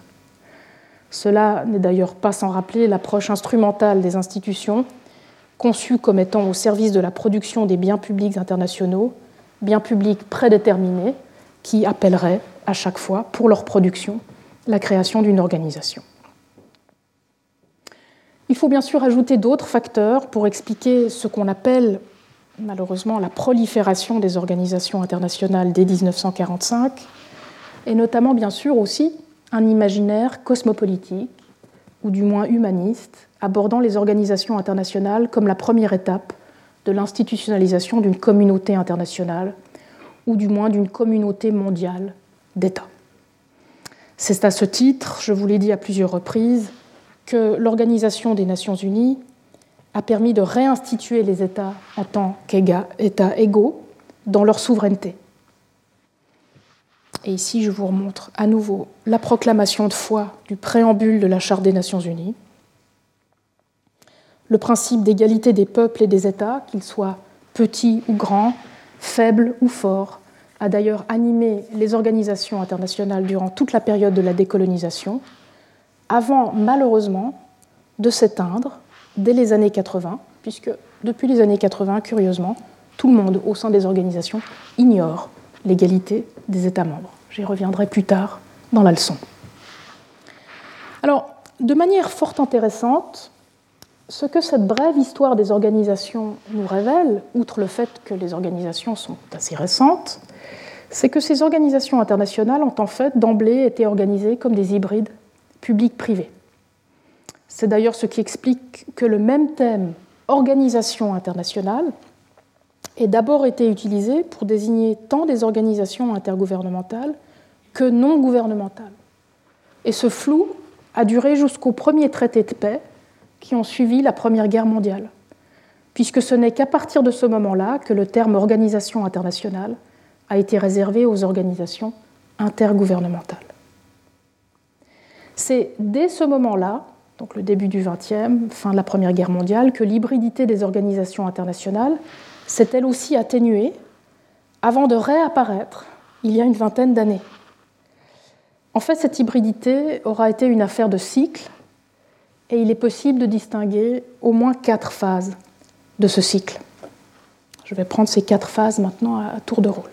Cela n'est d'ailleurs pas sans rappeler l'approche instrumentale des institutions conçu comme étant au service de la production des biens publics internationaux, biens publics prédéterminés, qui appelleraient à chaque fois, pour leur production, la création d'une organisation. Il faut bien sûr ajouter d'autres facteurs pour expliquer ce qu'on appelle, malheureusement, la prolifération des organisations internationales dès 1945, et notamment, bien sûr, aussi un imaginaire cosmopolitique, ou du moins humaniste, abordant les organisations internationales comme la première étape de l'institutionnalisation d'une communauté internationale, ou du moins d'une communauté mondiale d'États. C'est à ce titre, je vous l'ai dit à plusieurs reprises, que l'Organisation des Nations Unies a permis de réinstituer les États en tant qu'États égaux dans leur souveraineté. Et ici, je vous remontre à nouveau la proclamation de foi du préambule de la Charte des Nations Unies. Le principe d'égalité des peuples et des États, qu'ils soient petits ou grands, faibles ou forts, a d'ailleurs animé les organisations internationales durant toute la période de la décolonisation, avant, malheureusement, de s'éteindre dès les années 80, puisque depuis les années 80, curieusement, tout le monde au sein des organisations ignore l'égalité des États membres. J'y reviendrai plus tard dans la leçon. Alors, de manière fort intéressante, ce que cette brève histoire des organisations nous révèle, outre le fait que les organisations sont assez récentes, c'est que ces organisations internationales ont en fait d'emblée été organisées comme des hybrides public-privé. C'est d'ailleurs ce qui explique que le même thème « organisation internationale » ait d'abord été utilisé pour désigner tant des organisations intergouvernementales que non gouvernementales. Et ce flou a duré jusqu'au premier traité de paix qui ont suivi la Première Guerre mondiale, puisque ce n'est qu'à partir de ce moment-là que le terme « organisation internationale » a été réservé aux organisations intergouvernementales. C'est dès ce moment-là, donc le début du XXe, fin de la Première Guerre mondiale, que l'hybridité des organisations internationales s'est elle aussi atténuée avant de réapparaître il y a une vingtaine d'années. En fait, cette hybridité aura été une affaire de cycle et il est possible de distinguer au moins 4 phases de ce cycle. Je vais prendre ces 4 phases maintenant à tour de rôle.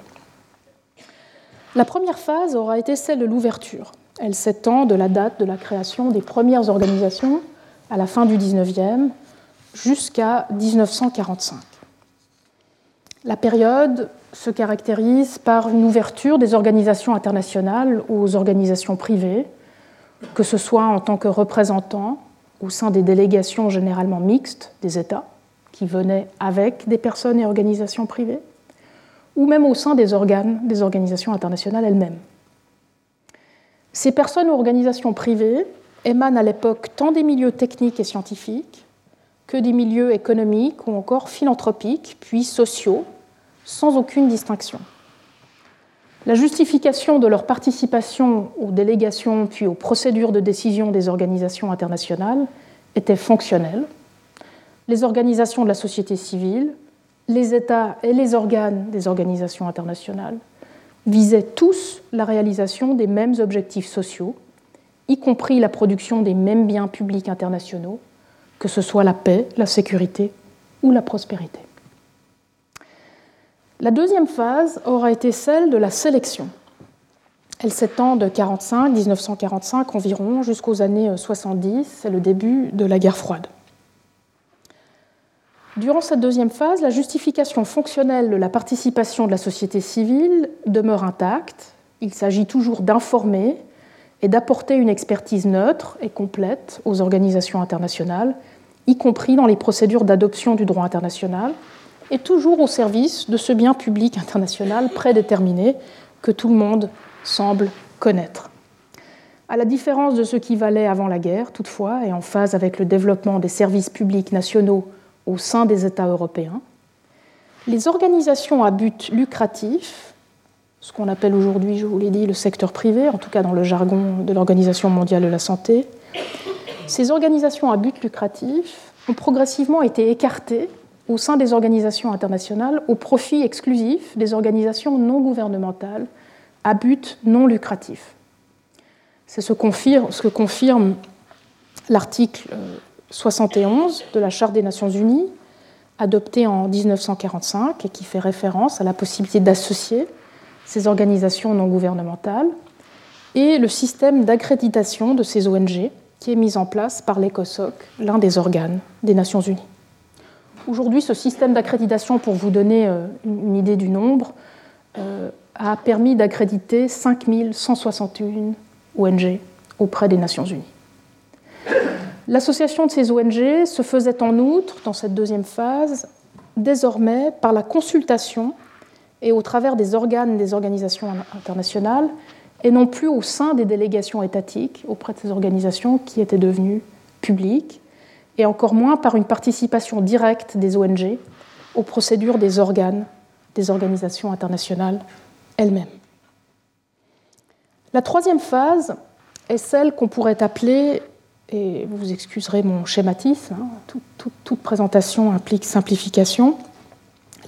La première phase aura été celle de l'ouverture. Elle s'étend de la date de la création des premières organisations à la fin du XIXe jusqu'à 1945. La période se caractérise par une ouverture des organisations internationales aux organisations privées, que ce soit en tant que représentants au sein des délégations généralement mixtes des États, qui venaient avec des personnes et organisations privées, ou même au sein des organes des organisations internationales elles-mêmes. Ces personnes ou organisations privées émanent à l'époque tant des milieux techniques et scientifiques que des milieux économiques ou encore philanthropiques, puis sociaux, sans aucune distinction. La justification de leur participation aux délégations puis aux procédures de décision des organisations internationales était fonctionnelle. Les organisations de la société civile, les États et les organes des organisations internationales visaient tous la réalisation des mêmes objectifs sociaux, y compris la production des mêmes biens publics internationaux, que ce soit la paix, la sécurité ou la prospérité. La deuxième phase aura été celle de la sélection. Elle s'étend de 1945 environ jusqu'aux années 70 et le début de la guerre froide. Durant cette deuxième phase, la justification fonctionnelle de la participation de la société civile demeure intacte. Il s'agit toujours d'informer et d'apporter une expertise neutre et complète aux organisations internationales, y compris dans les procédures d'adoption du droit international, et toujours au service de ce bien public international prédéterminé que tout le monde semble connaître. À la différence de ce qui valait avant la guerre, toutefois, et en phase avec le développement des services publics nationaux au sein des États européens, les organisations à but lucratif, ce qu'on appelle aujourd'hui, je vous l'ai dit, le secteur privé, en tout cas dans le jargon de l'Organisation mondiale de la santé, ces organisations à but lucratif ont progressivement été écartées au sein des organisations internationales au profit exclusif des organisations non gouvernementales à but non lucratif. C'est ce que confirme l'article 71 de la Charte des Nations Unies, adoptée en 1945 et qui fait référence à la possibilité d'associer ces organisations non gouvernementales et le système d'accréditation de ces ONG qui est mis en place par l'ECOSOC, l'un des organes des Nations Unies. Aujourd'hui, ce système d'accréditation, pour vous donner une idée du nombre, a permis d'accréditer 5161 ONG auprès des Nations Unies. L'association de ces ONG se faisait en outre, dans cette deuxième phase, désormais par la consultation et au travers des organes des organisations internationales, et non plus au sein des délégations étatiques auprès de ces organisations qui étaient devenues publiques, et encore moins par une participation directe des ONG aux procédures des organes des organisations internationales elles-mêmes. La troisième phase est celle qu'on pourrait appeler, et vous excuserez mon schématisme, hein, toute présentation implique simplification.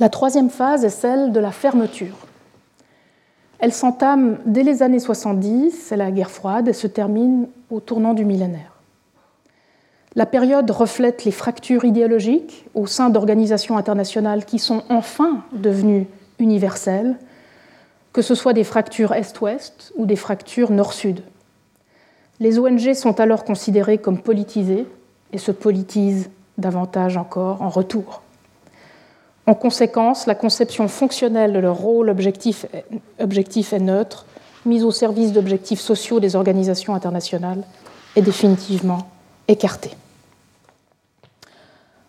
La troisième phase est celle de la fermeture. Elle s'entame dès les années 70, c'est la guerre froide, et se termine au tournant du millénaire. La période reflète les fractures idéologiques au sein d'organisations internationales qui sont enfin devenues universelles, que ce soit des fractures Est-Ouest ou des fractures Nord-Sud. Les ONG sont alors considérées comme politisées et se politisent davantage encore en retour. En conséquence, la conception fonctionnelle de leur rôle objectif et neutre, mise au service d'objectifs sociaux des organisations internationales, est définitivement écartée.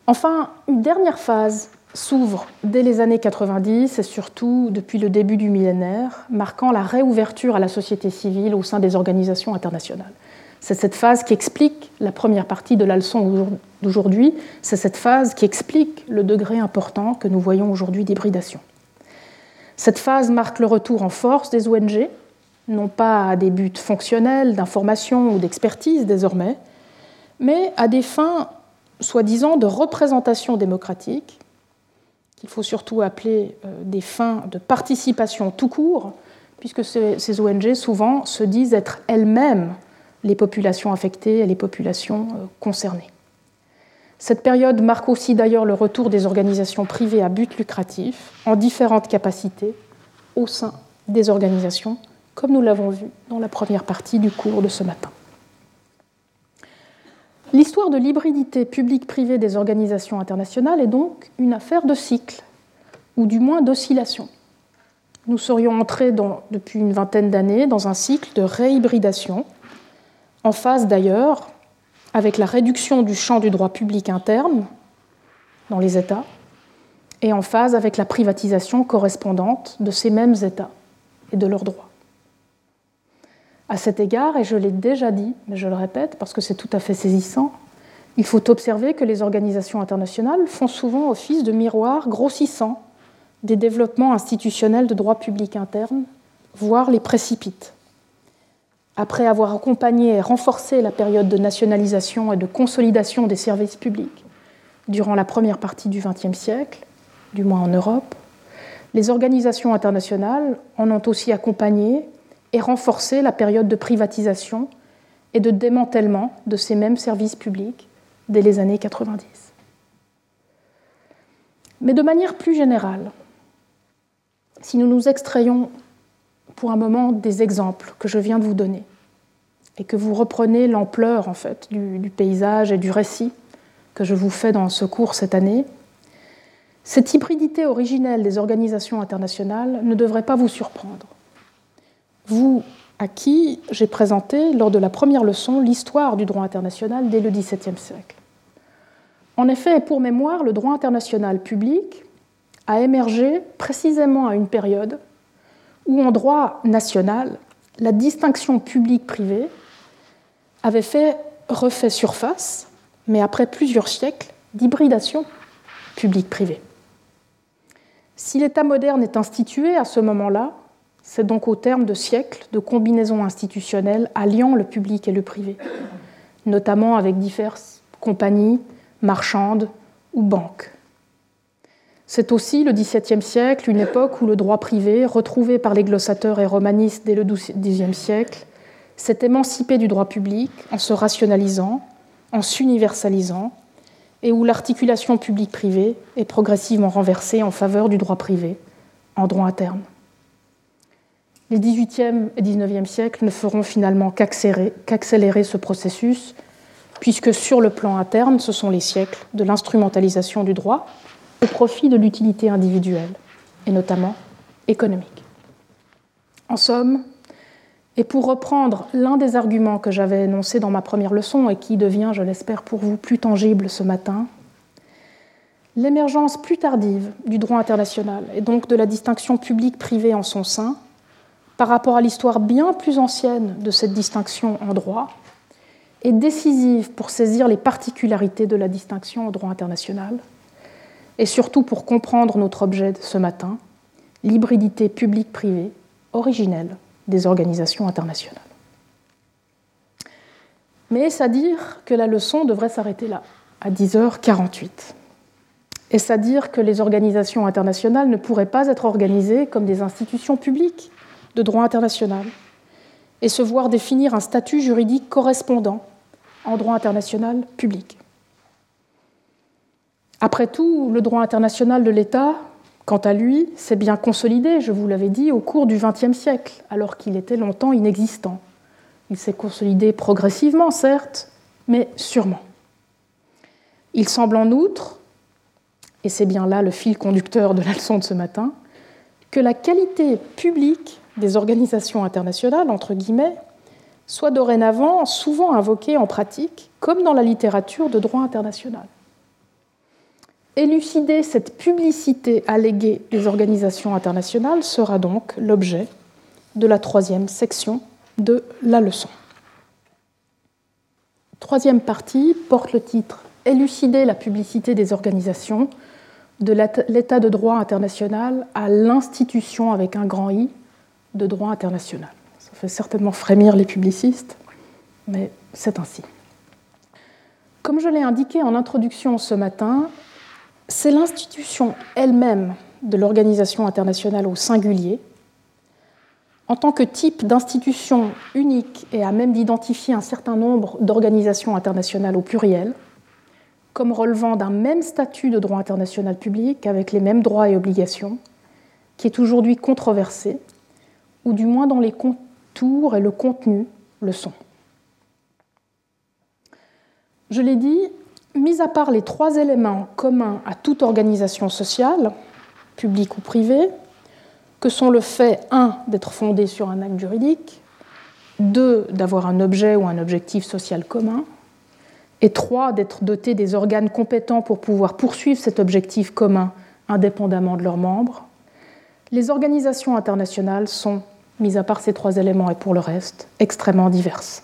Enfin, une dernière phase s'ouvre dès les années 90 et surtout depuis le début du millénaire, marquant la réouverture à la société civile au sein des organisations internationales. C'est cette phase qui explique la première partie de la leçon d'aujourd'hui, c'est cette phase qui explique le degré important que nous voyons aujourd'hui d'hybridation. Cette phase marque le retour en force des ONG non pas à des buts fonctionnels, d'information ou d'expertise désormais, mais à des fins, soi-disant, de représentation démocratique, qu'il faut surtout appeler des fins de participation tout court, puisque ces ONG, souvent, se disent être elles-mêmes les populations affectées et les populations concernées. Cette période marque aussi d'ailleurs le retour des organisations privées à but lucratif, en différentes capacités, au sein des organisations, comme nous l'avons vu dans la première partie du cours de ce matin. L'histoire de l'hybridité publique-privée des organisations internationales est donc une affaire de cycle, ou du moins d'oscillation. Nous serions entrés depuis une vingtaine d'années dans un cycle de réhybridation, en phase d'ailleurs avec la réduction du champ du droit public interne dans les États, et en phase avec la privatisation correspondante de ces mêmes États et de leurs droits. À cet égard, et je l'ai déjà dit, mais je le répète parce que c'est tout à fait saisissant, il faut observer que les organisations internationales font souvent office de miroir grossissant des développements institutionnels de droit public interne, voire les précipitent. Après avoir accompagné et renforcé la période de nationalisation et de consolidation des services publics durant la première partie du XXe siècle, du moins en Europe, les organisations internationales en ont aussi accompagné et renforcé la période de privatisation et de démantèlement de ces mêmes services publics dès les années 90. Mais de manière plus générale, si nous nous extrayons pour un moment des exemples que je viens de vous donner et que vous reprenez l'ampleur en fait, du paysage et du récit que je vous fais dans ce cours cette année, cette hybridité originelle des organisations internationales ne devrait pas vous surprendre. Vous, à qui j'ai présenté lors de la première leçon l'histoire du droit international dès le XVIIe siècle. En effet, pour mémoire, le droit international public a émergé précisément à une période où, en droit national, la distinction publique-privée avait refait surface, mais après plusieurs siècles d'hybridation publique-privée. Si l'État moderne est institué à ce moment-là, c'est donc au terme de siècles de combinaisons institutionnelles alliant le public et le privé, notamment avec diverses compagnies, marchandes ou banques. C'est aussi le XVIIe siècle, une époque où le droit privé, retrouvé par les glossateurs et romanistes dès le XIIe siècle, s'est émancipé du droit public en se rationalisant, en s'universalisant, et où l'articulation publique-privée est progressivement renversée en faveur du droit privé, en droit interne. Les XVIIIe et XIXe siècles ne feront finalement qu'accélérer ce processus, puisque sur le plan interne, ce sont les siècles de l'instrumentalisation du droit au profit de l'utilité individuelle, et notamment économique. En somme, et pour reprendre l'un des arguments que j'avais énoncé dans ma première leçon et qui devient, je l'espère pour vous, plus tangible ce matin, l'émergence plus tardive du droit international et donc de la distinction publique-privée en son sein par rapport à l'histoire bien plus ancienne de cette distinction en droit, est décisive pour saisir les particularités de la distinction en droit international et surtout pour comprendre notre objet de ce matin, l'hybridité publique-privée originelle des organisations internationales. Mais est-ce à dire que la leçon devrait s'arrêter là, à 10h48 ? Est-ce à dire que les organisations internationales ne pourraient pas être organisées comme des institutions publiques de droit international et se voir définir un statut juridique correspondant en droit international public ? Après tout, le droit international de l'État, quant à lui, s'est bien consolidé, je vous l'avais dit, au cours du XXe siècle, alors qu'il était longtemps inexistant. Il s'est consolidé progressivement, certes, mais sûrement. Il semble en outre, et c'est bien là le fil conducteur de la leçon de ce matin, que la qualité publique des organisations internationales, entre guillemets, soit dorénavant souvent invoquée en pratique, comme dans la littérature de droit international. Élucider cette publicité alléguée des organisations internationales sera donc l'objet de la troisième section de la leçon. Troisième partie porte le titre « Élucider la publicité des organisations de l'état de droit international à l'institution avec un grand I de droit international ». Ça fait certainement frémir les publicistes, mais c'est ainsi. Comme je l'ai indiqué en introduction ce matin, c'est l'institution elle-même de l'organisation internationale au singulier, en tant que type d'institution unique et à même d'identifier un certain nombre d'organisations internationales au pluriel, comme relevant d'un même statut de droit international public avec les mêmes droits et obligations, qui est aujourd'hui controversé, ou du moins dont les contours et le contenu le sont. Je l'ai dit, mis à part les trois éléments communs à toute organisation sociale, publique ou privée, que sont le fait 1. D'être fondée sur un acte juridique, 2. D'avoir un objet ou un objectif social commun, et 3. D'être dotée des organes compétents pour pouvoir poursuivre cet objectif commun indépendamment de leurs membres. Les organisations internationales sont, mis à part ces trois éléments et pour le reste, extrêmement diverses.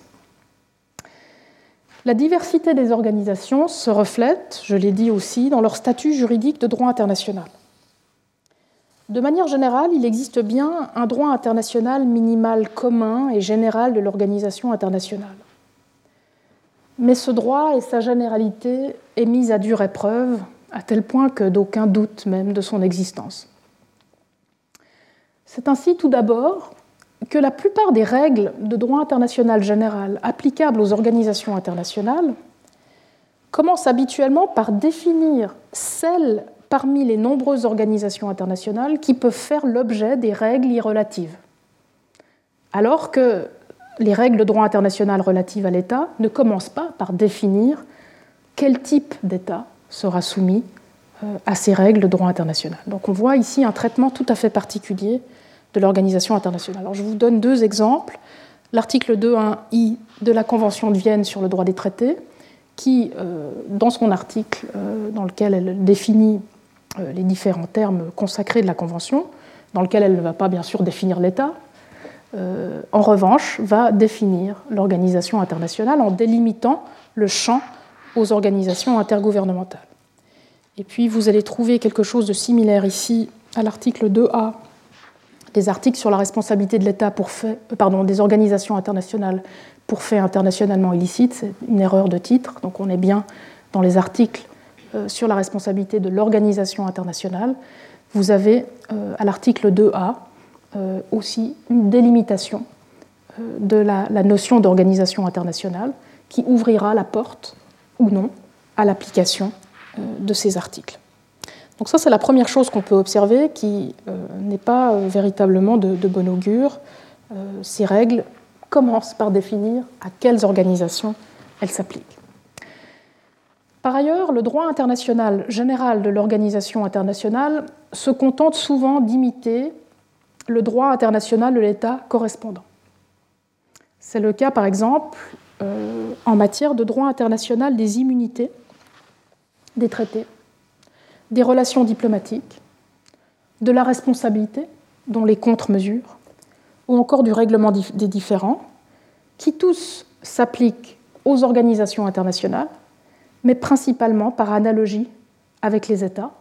La diversité des organisations se reflète, je l'ai dit aussi, dans leur statut juridique de droit international. De manière générale, il existe bien un droit international minimal commun et général de l'organisation internationale. Mais ce droit et sa généralité est mise à dure épreuve, à tel point que d'aucuns doutent même de son existence. C'est ainsi tout d'abord que la plupart des règles de droit international général applicables aux organisations internationales commencent habituellement par définir celles parmi les nombreuses organisations internationales qui peuvent faire l'objet des règles irrelatives, alors que les règles de droit international relatives à l'État ne commencent pas par définir quel type d'État sera soumis à ces règles de droit international. Donc on voit ici un traitement tout à fait particulier de l'organisation internationale. Alors je vous donne deux exemples. L'article 2.1i de la Convention de Vienne sur le droit des traités, qui, dans son article dans lequel elle définit les différents termes consacrés de la Convention, dans lequel elle ne va pas bien sûr définir l'État, en revanche va définir l'organisation internationale en délimitant le champ aux organisations intergouvernementales. Et puis vous allez trouver quelque chose de similaire ici à l'article 2a, des articles sur la responsabilité de l'État des organisations internationales pour faits internationalement illicites. C'est une erreur de titre, donc on est bien dans les articles sur la responsabilité de l'organisation internationale. Vous avez à l'article 2a aussi une délimitation de la notion d'organisation internationale qui ouvrira la porte ou non à l'application de ces articles. Donc ça, c'est la première chose qu'on peut observer qui n'est pas véritablement de bon augure. Ces règles commencent par définir à quelles organisations elles s'appliquent. Par ailleurs, le droit international général de l'organisation internationale se contente souvent d'imiter le droit international de l'État correspondant. C'est le cas, par exemple, en matière de droit international des immunités, des traités, des relations diplomatiques, de la responsabilité, dont les contre-mesures, ou encore du règlement des différends, qui tous s'appliquent aux organisations internationales, mais principalement par analogie avec les États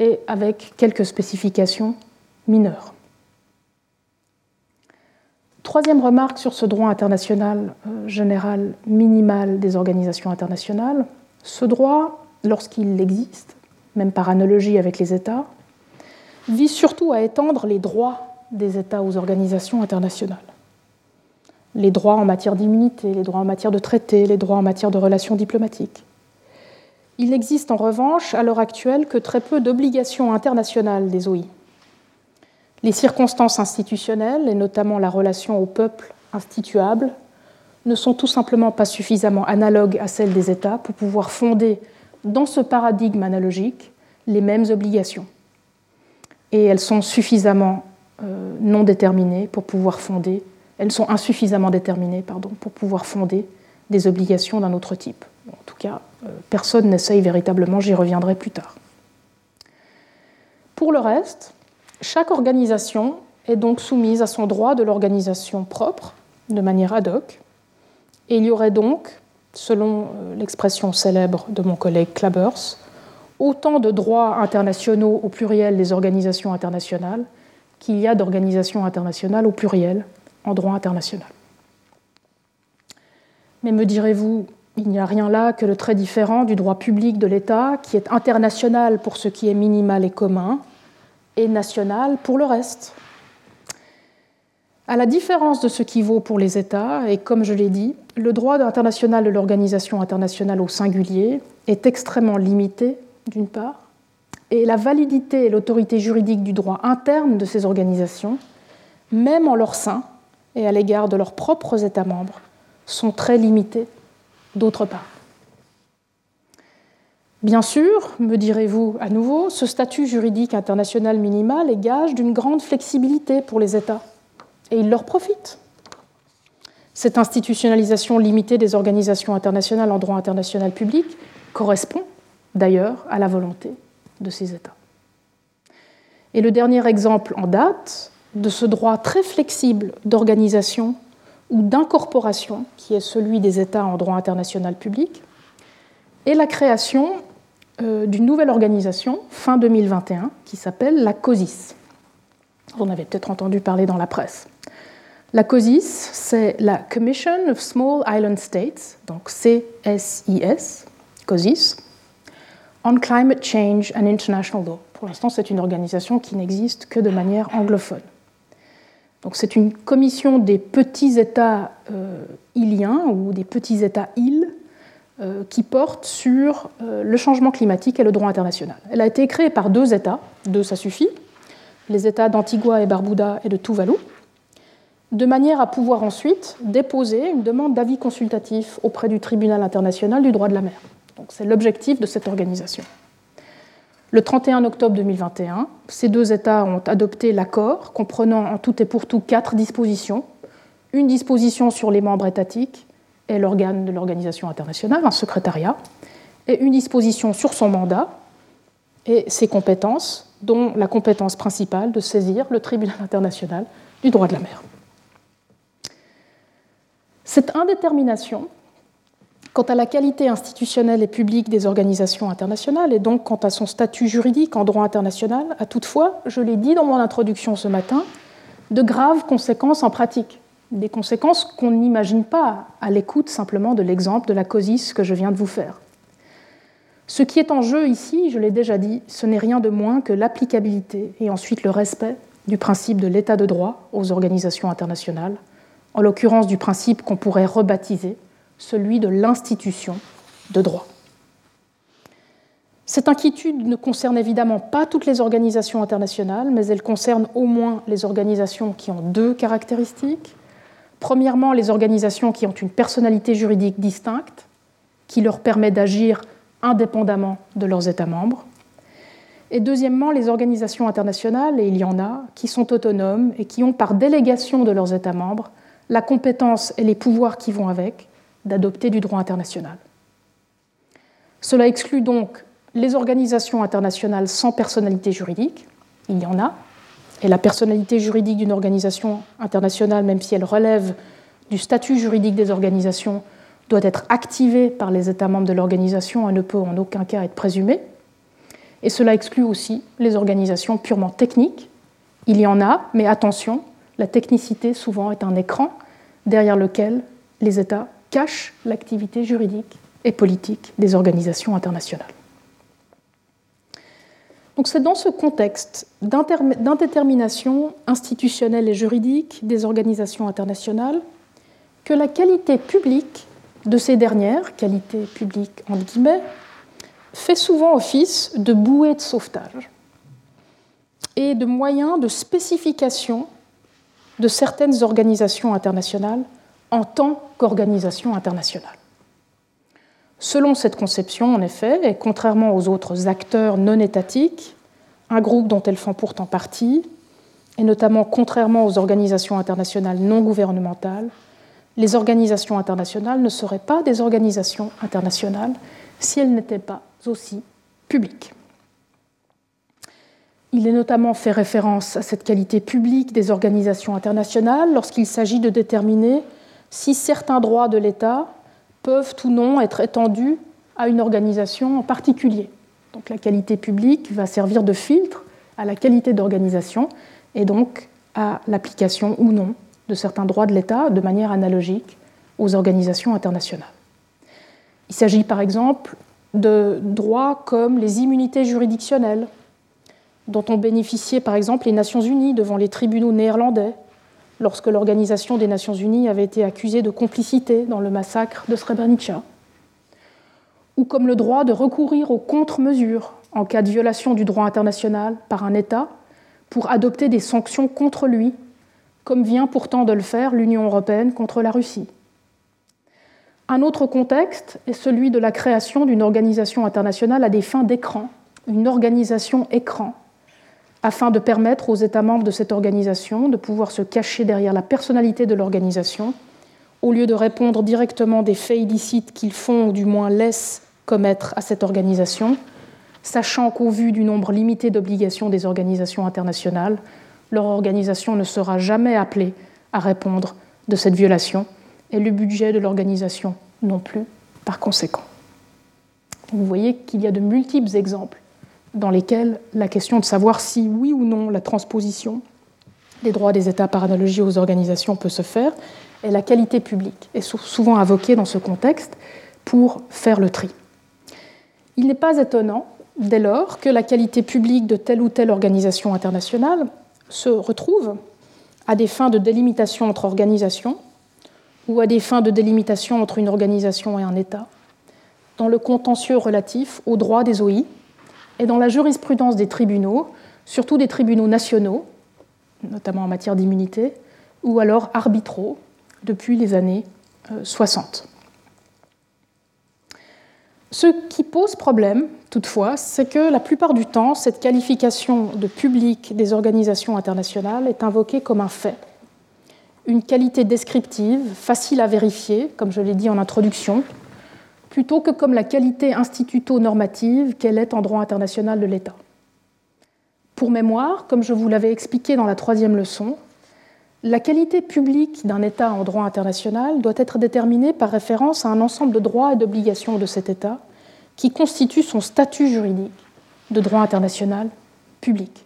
et avec quelques spécifications mineures. Troisième remarque sur ce droit international général minimal des organisations internationales, ce droit, lorsqu'il existe, même par analogie avec les États, vise surtout à étendre les droits des États aux organisations internationales. Les droits en matière d'immunité, les droits en matière de traité, les droits en matière de relations diplomatiques. Il n'existe en revanche, à l'heure actuelle, que très peu d'obligations internationales des OI. Les circonstances institutionnelles, et notamment la relation au peuple instituable, ne sont tout simplement pas suffisamment analogues à celles des États pour pouvoir fonder dans ce paradigme analogique, les mêmes obligations. Et elles sont suffisamment non déterminées pour pouvoir fonder, elles sont insuffisamment déterminées, pour pouvoir fonder des obligations d'un autre type. En tout cas, personne n'essaye véritablement, j'y reviendrai plus tard. Pour le reste, chaque organisation est donc soumise à son droit de l'organisation propre, de manière ad hoc, et il y aurait donc, selon l'expression célèbre de mon collègue Klabers, autant de droits internationaux au pluriel des organisations internationales qu'il y a d'organisations internationales au pluriel en droit international. Mais me direz-vous, il n'y a rien là que de très différent du droit public de l'État, qui est international pour ce qui est minimal et commun, et national pour le reste. À la différence de ce qui vaut pour les États, et comme je l'ai dit, le droit international de l'organisation internationale au singulier est extrêmement limité, d'une part, et la validité et l'autorité juridique du droit interne de ces organisations, même en leur sein et à l'égard de leurs propres États membres, sont très limitées, d'autre part. Bien sûr, me direz-vous à nouveau, ce statut juridique international minimal est gage d'une grande flexibilité pour les États, et ils leur profitent. Cette institutionnalisation limitée des organisations internationales en droit international public correspond d'ailleurs à la volonté de ces États. Et le dernier exemple en date de ce droit très flexible d'organisation ou d'incorporation, qui est celui des États en droit international public, est la création d'une nouvelle organisation, fin 2021, qui s'appelle la COSIS. Vous en avez peut-être entendu parler dans la presse. La COSIS, c'est la Commission of Small Island States, donc CSIS, COSIS, on Climate Change and International Law. Pour l'instant, c'est une organisation qui n'existe que de manière anglophone. Donc, c'est une commission des petits États îliens ou des petits États îles qui porte sur le changement climatique et le droit international. Elle a été créée par deux États, deux ça suffit, les États d'Antigua et Barbuda et de Tuvalu, de manière à pouvoir ensuite déposer une demande d'avis consultatif auprès du Tribunal international du droit de la mer. Donc, c'est l'objectif de cette organisation. Le 31 octobre 2021, ces deux États ont adopté l'accord comprenant en tout et pour tout 4 dispositions. Une disposition sur les membres étatiques et l'organe de l'organisation internationale, un secrétariat, et une disposition sur son mandat et ses compétences, dont la compétence principale de saisir le Tribunal international du droit de la mer. Cette indétermination quant à la qualité institutionnelle et publique des organisations internationales, et donc quant à son statut juridique en droit international, a toutefois, je l'ai dit dans mon introduction ce matin, de graves conséquences en pratique, des conséquences qu'on n'imagine pas à l'écoute simplement de l'exemple de la COSIS que je viens de vous faire. Ce qui est en jeu ici, je l'ai déjà dit, ce n'est rien de moins que l'applicabilité et ensuite le respect du principe de l'état de droit aux organisations internationales, en l'occurrence du principe qu'on pourrait rebaptiser celui de l'institution de droit. Cette inquiétude ne concerne évidemment pas toutes les organisations internationales, mais elle concerne au moins les organisations qui ont deux caractéristiques. Premièrement, les organisations qui ont une personnalité juridique distincte, qui leur permet d'agir indépendamment de leurs États membres. Et deuxièmement, les organisations internationales, et il y en a, qui sont autonomes et qui ont par délégation de leurs États membres la compétence et les pouvoirs qui vont avec, d'adopter du droit international. Cela exclut donc les organisations internationales sans personnalité juridique, il y en a, et la personnalité juridique d'une organisation internationale, même si elle relève du statut juridique des organisations, doit être activée par les États membres de l'organisation et ne peut en aucun cas être présumée. Et cela exclut aussi les organisations purement techniques, il y en a, mais attention, la technicité souvent est un écran derrière lequel les États cache l'activité juridique et politique des organisations internationales. Donc c'est dans ce contexte d'indétermination institutionnelle et juridique des organisations internationales que la qualité publique de ces dernières, qualité publique entre guillemets, fait souvent office de bouée de sauvetage et de moyen de spécification de certaines organisations internationales en tant qu'organisation internationale. Selon cette conception, en effet, et contrairement aux autres acteurs non étatiques, un groupe dont elles font pourtant partie, et notamment contrairement aux organisations internationales non gouvernementales, les organisations internationales ne seraient pas des organisations internationales si elles n'étaient pas aussi publiques. Il est notamment fait référence à cette qualité publique des organisations internationales lorsqu'il s'agit de déterminer si certains droits de l'État peuvent ou non être étendus à une organisation en particulier. Donc la qualité publique va servir de filtre à la qualité d'organisation et donc à l'application ou non de certains droits de l'État de manière analogique aux organisations internationales. Il s'agit par exemple de droits comme les immunités juridictionnelles, dont ont bénéficié par exemple les Nations Unies devant les tribunaux néerlandais, lorsque l'Organisation des Nations Unies avait été accusée de complicité dans le massacre de Srebrenica, ou comme le droit de recourir aux contre-mesures en cas de violation du droit international par un État pour adopter des sanctions contre lui, comme vient pourtant de le faire l'Union européenne contre la Russie. Un autre contexte est celui de la création d'une organisation internationale à des fins d'écran, une organisation écran, afin de permettre aux États membres de cette organisation de pouvoir se cacher derrière la personnalité de l'organisation, au lieu de répondre directement des faits illicites qu'ils font ou du moins laissent commettre à cette organisation, sachant qu'au vu du nombre limité d'obligations des organisations internationales, leur organisation ne sera jamais appelée à répondre de cette violation et le budget de l'organisation non plus par conséquent. Vous voyez qu'il y a de multiples exemples dans lesquels la question de savoir si oui ou non la transposition des droits des États par analogie aux organisations peut se faire, et la qualité publique est souvent invoquée dans ce contexte pour faire le tri. Il n'est pas étonnant, dès lors, que la qualité publique de telle ou telle organisation internationale se retrouve à des fins de délimitation entre organisations ou à des fins de délimitation entre une organisation et un État, dans le contentieux relatif aux droits des OI, et dans la jurisprudence des tribunaux, surtout des tribunaux nationaux, notamment en matière d'immunité, ou alors arbitraux, depuis les années 60. Ce qui pose problème, toutefois, c'est que la plupart du temps, cette qualification de public des organisations internationales est invoquée comme un fait. Une qualité descriptive, facile à vérifier, comme je l'ai dit en introduction, plutôt que comme la qualité instituto-normative qu'elle est en droit international de l'État. Pour mémoire, comme je vous l'avais expliqué dans la 3e leçon, la qualité publique d'un État en droit international doit être déterminée par référence à un ensemble de droits et d'obligations de cet État qui constituent son statut juridique de droit international public.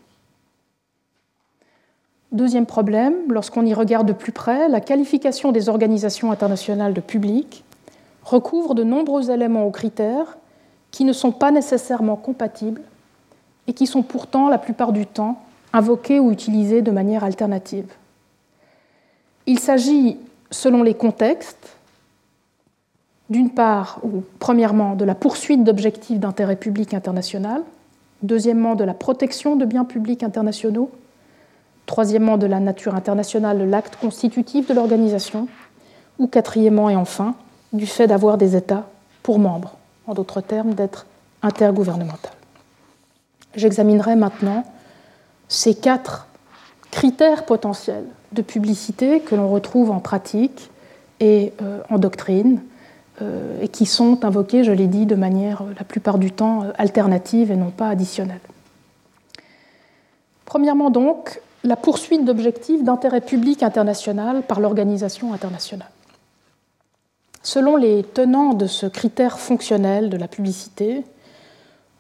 Deuxième problème, lorsqu'on y regarde de plus près, la qualification des organisations internationales de public recouvre de nombreux éléments ou critères qui ne sont pas nécessairement compatibles et qui sont pourtant, la plupart du temps, invoqués ou utilisés de manière alternative. Il s'agit, selon les contextes, d'une part, ou premièrement, de la poursuite d'objectifs d'intérêt public international, deuxièmement, de la protection de biens publics internationaux, troisièmement, de la nature internationale de l'acte constitutif de l'organisation, ou quatrièmement et enfin, du fait d'avoir des États pour membres, en d'autres termes, d'être intergouvernemental. J'examinerai maintenant ces 4 critères potentiels de publicité que l'on retrouve en pratique et en doctrine, et qui sont invoqués, je l'ai dit, de manière la plupart du temps alternative et non pas additionnelle. Premièrement donc, la poursuite d'objectifs d'intérêt public international par l'organisation internationale. Selon les tenants de ce critère fonctionnel de la publicité,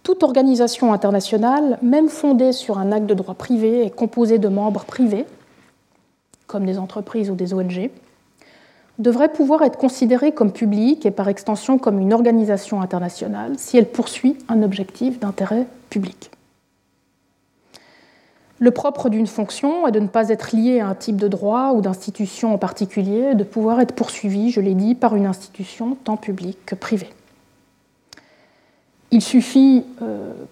toute organisation internationale, même fondée sur un acte de droit privé, est composée de membres privés, comme des entreprises ou des ONG, devrait pouvoir être considérée comme publique et par extension comme une organisation internationale si elle poursuit un objectif d'intérêt public. Le propre d'une fonction est de ne pas être lié à un type de droit ou d'institution en particulier, de pouvoir être poursuivi, je l'ai dit, par une institution tant publique que privée. Il suffit,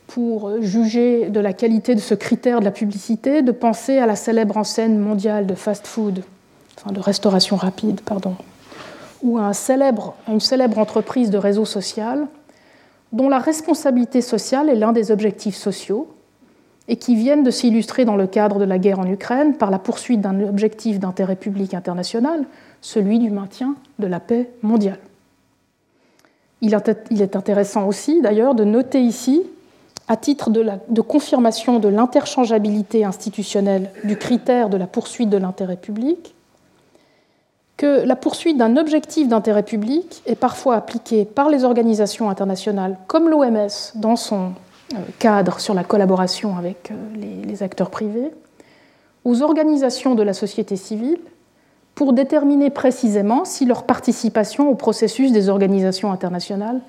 pour juger de la qualité de ce critère de la publicité, de penser à la célèbre enseigne mondiale de fast-food, enfin de restauration rapide, ou à une célèbre entreprise de réseau social, dont la responsabilité sociale est l'un des objectifs sociaux, et qui viennent de s'illustrer dans le cadre de la guerre en Ukraine par la poursuite d'un objectif d'intérêt public international, celui du maintien de la paix mondiale. Il est intéressant aussi, d'ailleurs, de noter ici, à titre de confirmation de l'interchangeabilité institutionnelle du critère de la poursuite de l'intérêt public, que la poursuite d'un objectif d'intérêt public est parfois appliquée par les organisations internationales, comme l'OMS dans son cadre sur la collaboration avec les acteurs privés, aux organisations de la société civile, pour déterminer précisément si leur participation au processus des organisations internationales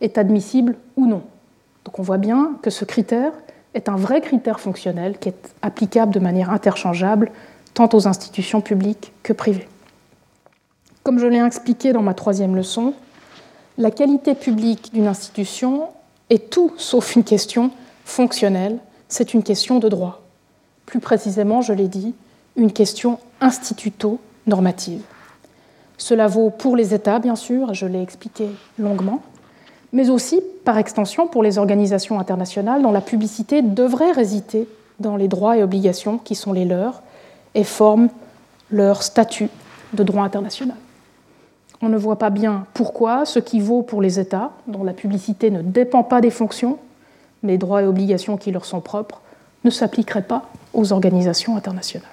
est admissible ou non. Donc on voit bien que ce critère est un vrai critère fonctionnel qui est applicable de manière interchangeable tant aux institutions publiques que privées. Comme je l'ai expliqué dans ma troisième leçon, la qualité publique d'une institution est tout sauf une question fonctionnelle, c'est une question de droit. Plus précisément, je l'ai dit, une question instituto-normative. Cela vaut pour les États, bien sûr, je l'ai expliqué longuement, mais aussi, par extension, pour les organisations internationales dont la publicité devrait résider dans les droits et obligations qui sont les leurs et forment leur statut de droit international. On ne voit pas bien pourquoi ce qui vaut pour les États, dont la publicité ne dépend pas des fonctions, mais droits et obligations qui leur sont propres, ne s'appliquerait pas aux organisations internationales.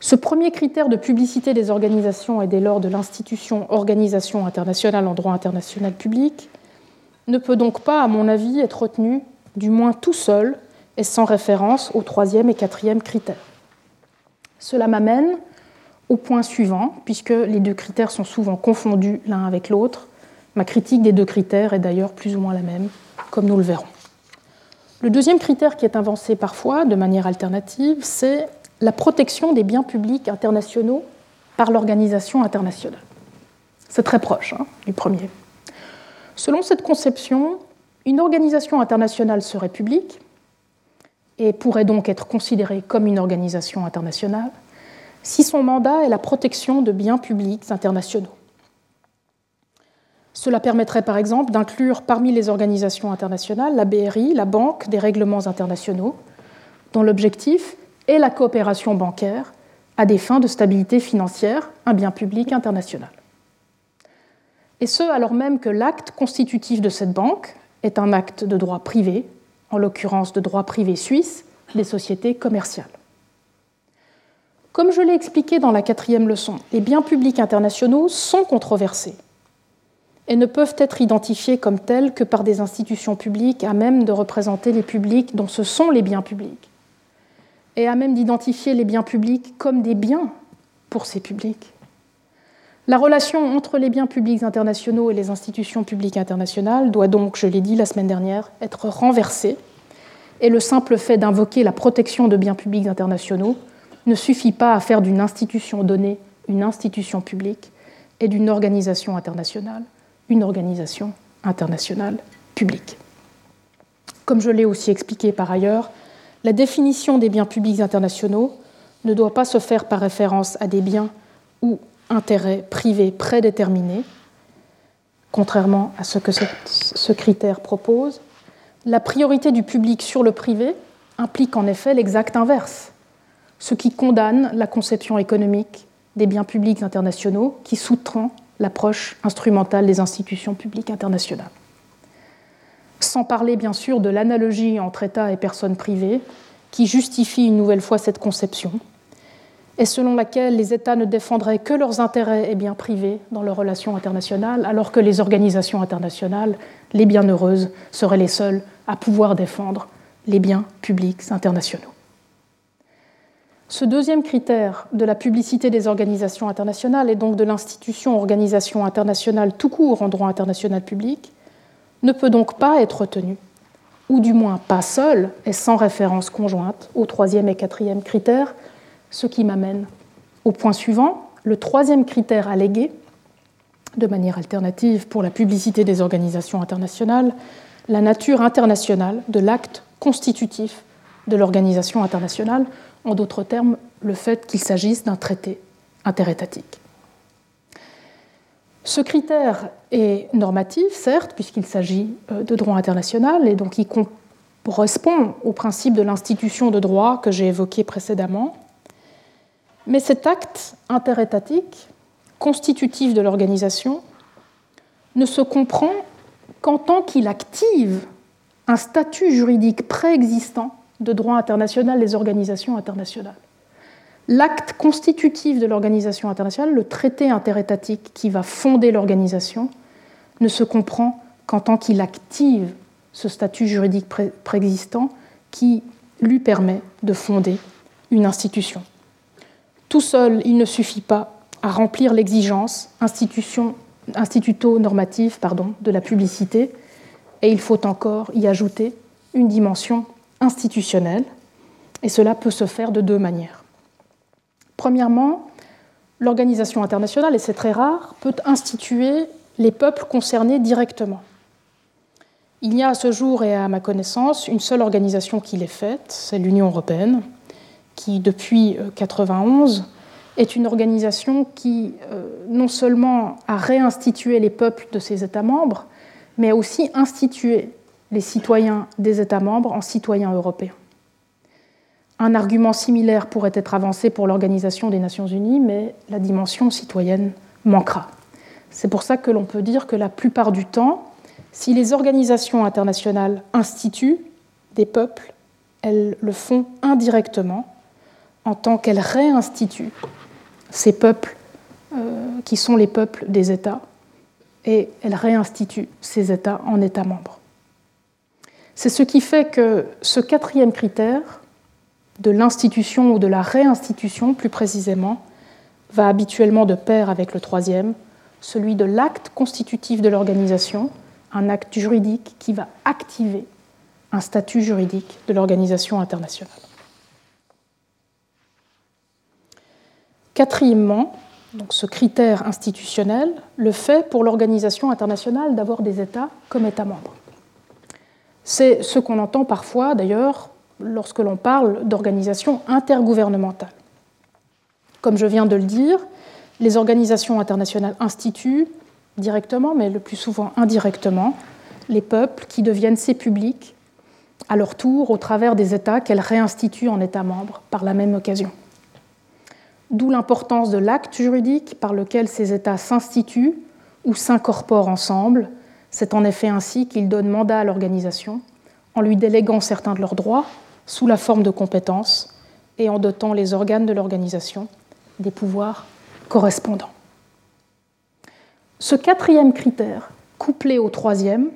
Ce premier critère de publicité des organisations et dès lors de l'institution organisation internationale en droit international public ne peut donc pas, à mon avis, être retenu, du moins tout seul et sans référence aux troisième et quatrième critères. Cela m'amène au point suivant, puisque les deux critères sont souvent confondus l'un avec l'autre. Ma critique des deux critères est d'ailleurs plus ou moins la même, comme nous le verrons. Le deuxième critère qui est avancé parfois, de manière alternative, c'est la protection des biens publics internationaux par l'organisation internationale. C'est très proche, du premier. Selon cette conception, une organisation internationale serait publique et pourrait donc être considérée comme une organisation internationale si son mandat est la protection de biens publics internationaux. Cela permettrait par exemple d'inclure parmi les organisations internationales la BRI, la Banque des règlements internationaux, dont l'objectif est la coopération bancaire à des fins de stabilité financière, un bien public international. Et ce, alors même que l'acte constitutif de cette banque est un acte de droit privé, en l'occurrence de droit privé suisse, des sociétés commerciales. Comme je l'ai expliqué dans la quatrième leçon, les biens publics internationaux sont controversés et ne peuvent être identifiés comme tels que par des institutions publiques à même de représenter les publics dont ce sont les biens publics, et à même d'identifier les biens publics comme des biens pour ces publics. La relation entre les biens publics internationaux et les institutions publiques internationales doit donc, je l'ai dit la semaine dernière, être renversée, et le simple fait d'invoquer la protection de biens publics internationaux ne suffit pas à faire d'une institution donnée une institution publique et d'une organisation internationale une organisation internationale publique. Comme je l'ai aussi expliqué par ailleurs, la définition des biens publics internationaux ne doit pas se faire par référence à des biens ou intérêts privés prédéterminés, contrairement à ce que ce critère propose. La priorité du public sur le privé implique en effet l'exact inverse, ce qui condamne la conception économique des biens publics internationaux qui sous-tend l'approche instrumentale des institutions publiques internationales. Sans parler bien sûr de l'analogie entre États et personnes privées qui justifie une nouvelle fois cette conception et selon laquelle les États ne défendraient que leurs intérêts et biens privés dans leurs relations internationales alors que les organisations internationales, les bienheureuses, seraient les seules à pouvoir défendre les biens publics internationaux. Ce deuxième critère de la publicité des organisations internationales et donc de l'institution organisation internationale tout court en droit international public ne peut donc pas être retenu, ou du moins pas seul et sans référence conjointe aux troisième et quatrième critères, ce qui m'amène au point suivant, le troisième critère allégué, de manière alternative pour la publicité des organisations internationales, la nature internationale de l'acte constitutif de l'organisation internationale, en d'autres termes, le fait qu'il s'agisse d'un traité interétatique. Ce critère est normatif, certes, puisqu'il s'agit de droit international, et donc il correspond au principe de l'institution de droit que j'ai évoqué précédemment. Mais cet acte interétatique, constitutif de l'organisation, ne se comprend qu'en tant qu'il active un statut juridique préexistant de droit international des organisations internationales. L'acte constitutif de l'organisation internationale, le traité interétatique qui va fonder l'organisation, ne se comprend qu'en tant qu'il active ce statut juridique préexistant qui lui permet de fonder une institution. Tout seul, il ne suffit pas à remplir l'exigence instituto-normative de la publicité, et il faut encore y ajouter une dimension institutionnelle, et cela peut se faire de deux manières. Premièrement, l'organisation internationale, et c'est très rare, peut instituer les peuples concernés directement. Il y a à ce jour et à ma connaissance une seule organisation qui l'ait faite, c'est l'Union européenne, qui depuis 1991 est une organisation qui non seulement a réinstitué les peuples de ses États membres, mais a aussi institué les citoyens des États membres en citoyens européens. Un argument similaire pourrait être avancé pour l'Organisation des Nations Unies, mais la dimension citoyenne manquera. C'est pour ça que l'on peut dire que la plupart du temps, si les organisations internationales instituent des peuples, elles le font indirectement en tant qu'elles réinstituent ces peuples qui sont les peuples des États, et elles réinstituent ces États en États membres. C'est ce qui fait que ce quatrième critère de l'institution ou de la réinstitution, plus précisément, va habituellement de pair avec le troisième, celui de l'acte constitutif de l'organisation, un acte juridique qui va activer un statut juridique de l'organisation internationale. Quatrièmement, donc ce critère institutionnel le fait pour l'organisation internationale d'avoir des États comme États membres. C'est ce qu'on entend parfois, d'ailleurs, lorsque l'on parle d'organisation intergouvernementale. Comme je viens de le dire, les organisations internationales instituent directement, mais le plus souvent indirectement, les peuples qui deviennent ces publics à leur tour au travers des États qu'elles réinstituent en États membres par la même occasion. D'où l'importance de l'acte juridique par lequel ces États s'instituent ou s'incorporent ensemble. C'est en effet ainsi qu'ils donnent mandat à l'organisation en lui déléguant certains de leurs droits sous la forme de compétences et en dotant les organes de l'organisation des pouvoirs correspondants. Ce quatrième critère, couplé au troisième,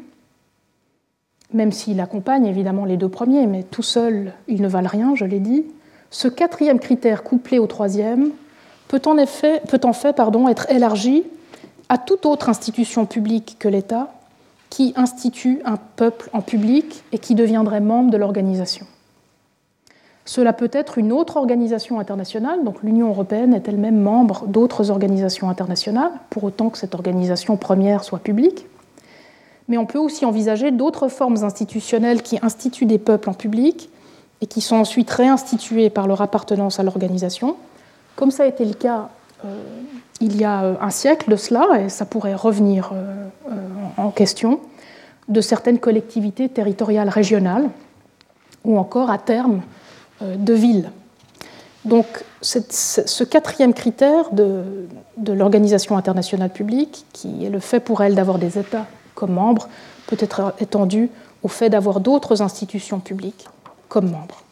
même s'il accompagne évidemment les deux premiers, mais tout seul, ils ne valent rien, je l'ai dit, ce quatrième critère couplé au troisième peut en fait être élargi à toute autre institution publique que l'État qui institue un peuple en public et qui deviendrait membre de l'organisation. Cela peut être une autre organisation internationale, donc l'Union européenne est elle-même membre d'autres organisations internationales, pour autant que cette organisation première soit publique. Mais on peut aussi envisager d'autres formes institutionnelles qui instituent des peuples en public et qui sont ensuite réinstitués par leur appartenance à l'organisation, comme ça a été le cas il y a un siècle de cela, et ça pourrait revenir en question, de certaines collectivités territoriales régionales ou encore à terme de villes. Donc ce quatrième critère de l'organisation internationale publique, qui est le fait pour elle d'avoir des États comme membres, peut être étendu au fait d'avoir d'autres institutions publiques comme membres.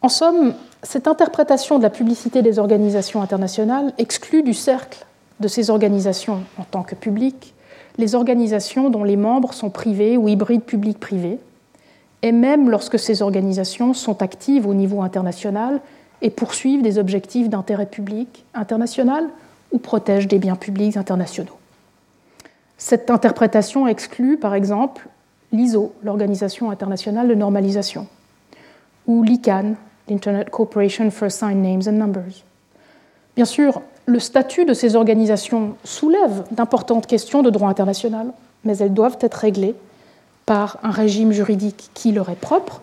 En somme, cette interprétation de la publicité des organisations internationales exclut du cercle de ces organisations en tant que public les organisations dont les membres sont privés ou hybrides public-privé, et même lorsque ces organisations sont actives au niveau international et poursuivent des objectifs d'intérêt public international ou protègent des biens publics internationaux. Cette interprétation exclut, par exemple, l'ISO, l'Organisation internationale de normalisation, ou l'ICANN, l'Internet Corporation for Assigned Names and Numbers. Bien sûr, le statut de ces organisations soulève d'importantes questions de droit international, mais elles doivent être réglées par un régime juridique qui leur est propre,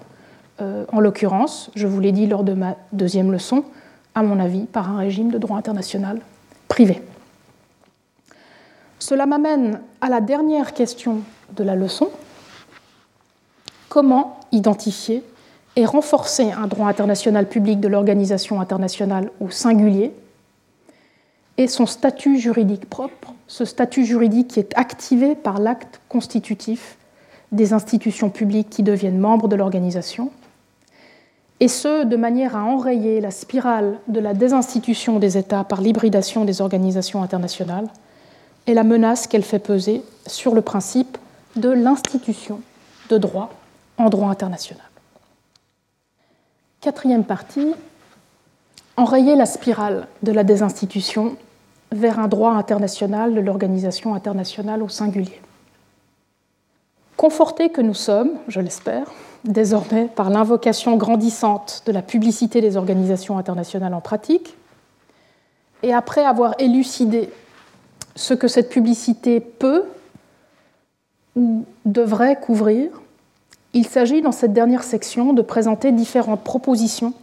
en l'occurrence, je vous l'ai dit lors de ma deuxième leçon, à mon avis, par un régime de droit international privé. Cela m'amène à la dernière question de la leçon. Comment identifier et renforcer un droit international public de l'organisation internationale au singulier et son statut juridique propre, ce statut juridique qui est activé par l'acte constitutif des institutions publiques qui deviennent membres de l'organisation, et ce, de manière à enrayer la spirale de la désinstitution des États par l'hybridation des organisations internationales et la menace qu'elle fait peser sur le principe de l'institution de droit en droit international. Quatrième partie, enrayer la spirale de la désinstitution vers un droit international de l'organisation internationale au singulier. Confortés que nous sommes, je l'espère, désormais par l'invocation grandissante de la publicité des organisations internationales en pratique, et après avoir élucidé ce que cette publicité peut ou devrait couvrir, il s'agit dans cette dernière section de présenter différentes propositions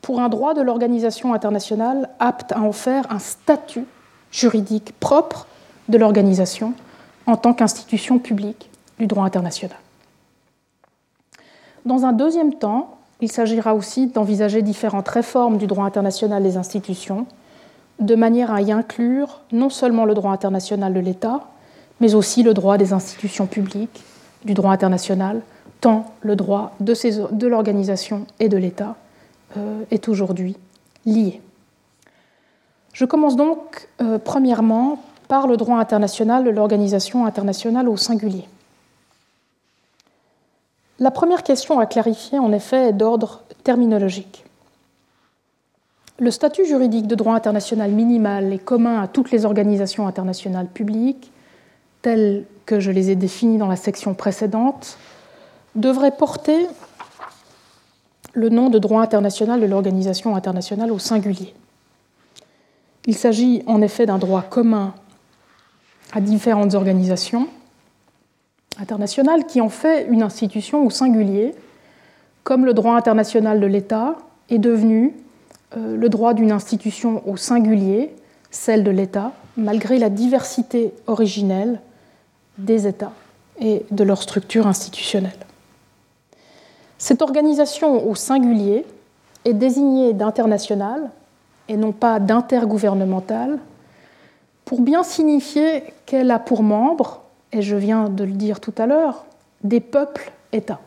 pour un droit de l'organisation internationale apte à en faire un statut juridique propre de l'organisation en tant qu'institution publique du droit international. Dans un deuxième temps, il s'agira aussi d'envisager différentes réformes du droit international des institutions, de manière à y inclure non seulement le droit international de l'État, mais aussi le droit des institutions publiques, du droit international, tant le droit de l'organisation et de l'État est aujourd'hui lié. Je commence donc premièrement par le droit international de l'organisation internationale au singulier. La première question à clarifier, en effet, est d'ordre terminologique. Le statut juridique de droit international minimal est commun à toutes les organisations internationales publiques, telles que je les ai définies dans la section précédente, devrait porter le nom de droit international de l'organisation internationale au singulier. Il s'agit en effet d'un droit commun à différentes organisations internationales qui en fait une institution au singulier, comme le droit international de l'État est devenu le droit d'une institution au singulier, celle de l'État, malgré la diversité originelle des États et de leur structure institutionnelle. Cette organisation au singulier est désignée d'internationale et non pas d'intergouvernementale pour bien signifier qu'elle a pour membres, et je viens de le dire tout à l'heure, des peuples-États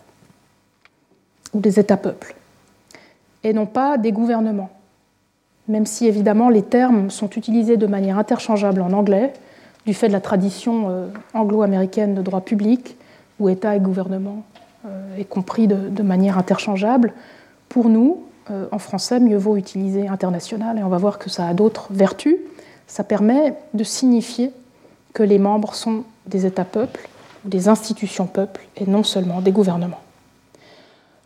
ou des États-peuples, et non pas des gouvernements, même si évidemment les termes sont utilisés de manière interchangeable en anglais, du fait de la tradition anglo-américaine de droit public, où État et gouvernement est compris de manière interchangeable. Pour nous, en français, mieux vaut utiliser international, et on va voir que ça a d'autres vertus. Ça permet de signifier que les membres sont des États-peuples, ou des institutions-peuples, et non seulement des gouvernements.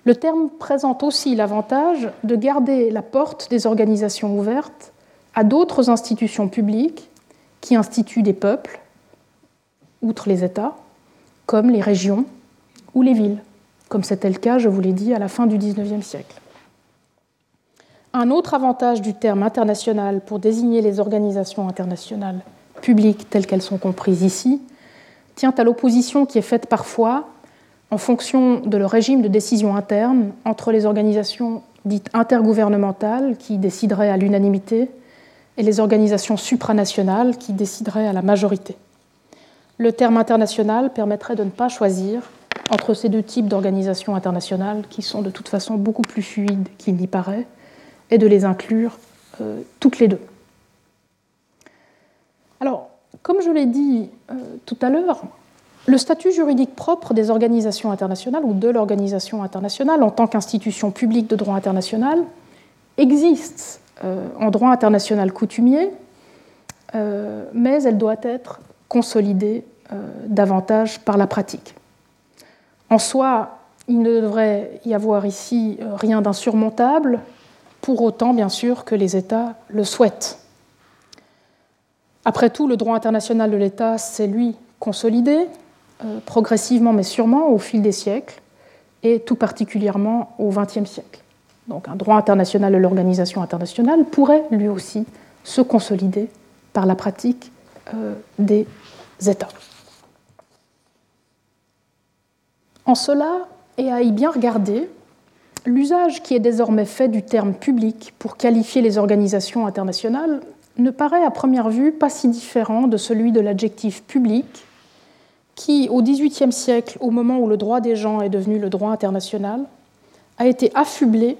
Le terme présente aussi l'avantage de garder la porte des organisations ouvertes à d'autres institutions publiques qui instituent des peuples, outre les États, comme les régions ou les villes, comme c'était le cas, je vous l'ai dit, à la fin du XIXe siècle. Un autre avantage du terme international pour désigner les organisations internationales publiques telles qu'elles sont comprises ici tient à l'opposition qui est faite parfois en fonction de leur régime de décision interne entre les organisations dites intergouvernementales qui décideraient à l'unanimité et les organisations supranationales qui décideraient à la majorité. Le terme international permettrait de ne pas choisir entre ces deux types d'organisations internationales qui sont de toute façon beaucoup plus fluides qu'il n'y paraît et de les inclure toutes les deux. Alors, comme je l'ai dit tout à l'heure, le statut juridique propre des organisations internationales ou de l'organisation internationale en tant qu'institution publique de droit international existe en droit international coutumier, mais elle doit être consolidée davantage par la pratique. En soi, il ne devrait y avoir ici rien d'insurmontable, pour autant bien sûr que les États le souhaitent. Après tout, le droit international de l'État, c'est lui consolidé, progressivement mais sûrement au fil des siècles et tout particulièrement au XXe siècle. Donc un droit international de l'organisation internationale pourrait lui aussi se consolider par la pratique des États. En cela, et à y bien regarder, l'usage qui est désormais fait du terme public pour qualifier les organisations internationales ne paraît à première vue pas si différent de celui de l'adjectif public qui, au XVIIIe siècle, au moment où le droit des gens est devenu le droit international, a été affublé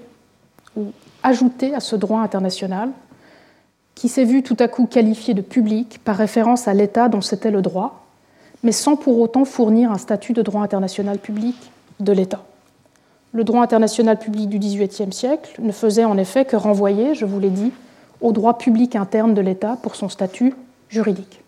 ou ajouté à ce droit international, qui s'est vu tout à coup qualifié de public par référence à l'État dont c'était le droit, mais sans pour autant fournir un statut de droit international public de l'État. Le droit international public du XVIIIe siècle ne faisait en effet que renvoyer, je vous l'ai dit, au droit public interne de l'État pour son statut juridique.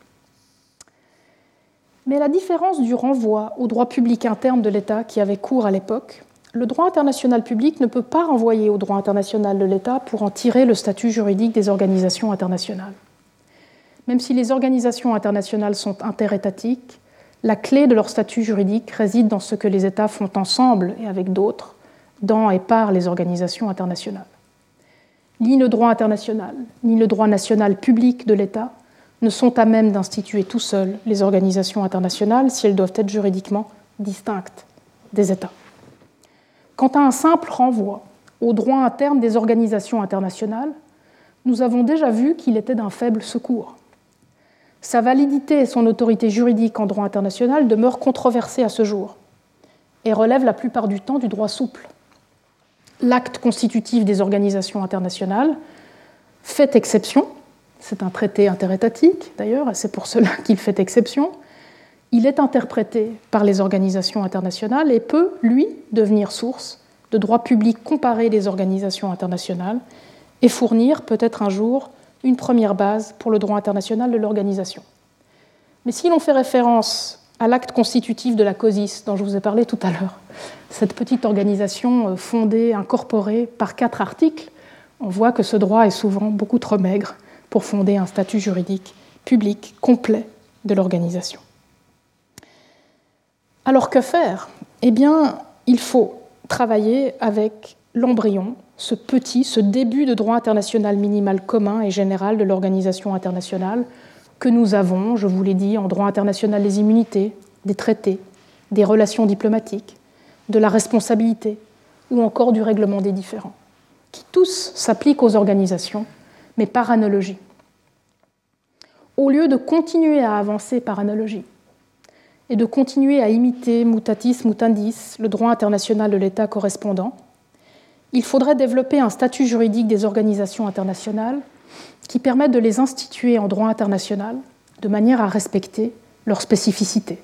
Mais à la différence du renvoi au droit public interne de l'État qui avait cours à l'époque, le droit international public ne peut pas renvoyer au droit international de l'État pour en tirer le statut juridique des organisations internationales. Même si les organisations internationales sont interétatiques, la clé de leur statut juridique réside dans ce que les États font ensemble et avec d'autres, dans et par les organisations internationales. Ni le droit international, ni le droit national public de l'État ne sont à même d'instituer tout seuls les organisations internationales si elles doivent être juridiquement distinctes des États. Quant à un simple renvoi au droit interne des organisations internationales, nous avons déjà vu qu'il était d'un faible secours. Sa validité et son autorité juridique en droit international demeurent controversées à ce jour et relèvent la plupart du temps du droit souple. L'acte constitutif des organisations internationales fait exception, c'est un traité interétatique d'ailleurs, et c'est pour cela qu'il fait exception, il est interprété par les organisations internationales et peut, lui, devenir source de droit public comparé des organisations internationales et fournir peut-être un jour une première base pour le droit international de l'organisation. Mais si l'on fait référence à l'acte constitutif de la COSIS, dont je vous ai parlé tout à l'heure, cette petite organisation fondée, incorporée par 4 articles, on voit que ce droit est souvent beaucoup trop maigre pour fonder un statut juridique public complet de l'organisation. Alors que faire ? Eh bien, il faut travailler avec l'embryon, ce début de droit international minimal commun et général de l'organisation internationale que nous avons, je vous l'ai dit, en droit international des immunités, des traités, des relations diplomatiques, de la responsabilité ou encore du règlement des différends, qui tous s'appliquent aux organisations, mais par analogie. Au lieu de continuer à avancer par analogie et de continuer à imiter mutatis mutandis le droit international de l'État correspondant, il faudrait développer un statut juridique des organisations internationales qui permette de les instituer en droit international de manière à respecter leurs spécificités.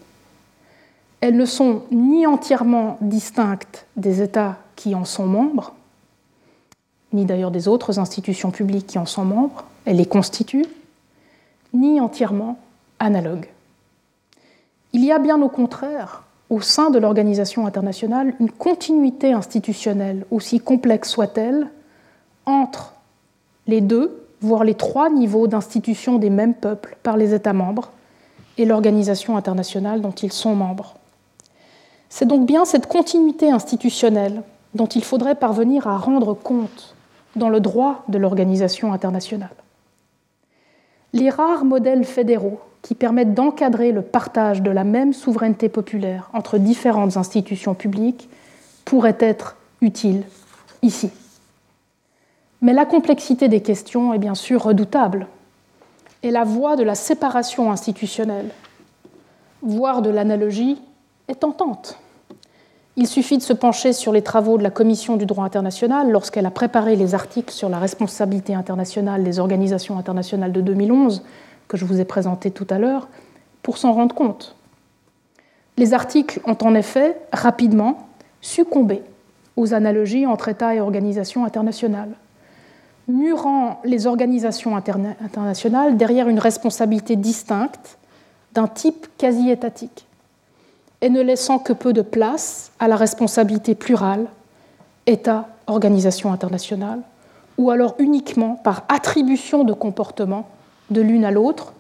Elles ne sont ni entièrement distinctes des États qui en sont membres, ni d'ailleurs des autres institutions publiques qui en sont membres, elles les constituent, ni entièrement analogues. Il y a bien au contraire, au sein de l'organisation internationale, une continuité institutionnelle, aussi complexe soit-elle, entre les 2, voire les 3 niveaux d'institution des mêmes peuples par les États membres et l'organisation internationale dont ils sont membres. C'est donc bien cette continuité institutionnelle dont il faudrait parvenir à rendre compte dans le droit de l'organisation internationale. Les rares modèles fédéraux qui permettent d'encadrer le partage de la même souveraineté populaire entre différentes institutions publiques pourraient être utiles ici. Mais la complexité des questions est bien sûr redoutable, et la voie de la séparation institutionnelle, voire de l'analogie, est tentante. Il suffit de se pencher sur les travaux de la Commission du droit international lorsqu'elle a préparé les articles sur la responsabilité internationale des organisations internationales de 2011, que je vous ai présenté tout à l'heure, pour s'en rendre compte. Les articles ont en effet rapidement succombé aux analogies entre États et organisations internationales, murant les organisations internationales derrière une responsabilité distincte d'un type quasi-étatique, et ne laissant que peu de place à la responsabilité plurale, État, organisation internationale, ou alors uniquement par attribution de comportement de l'une à l'autre,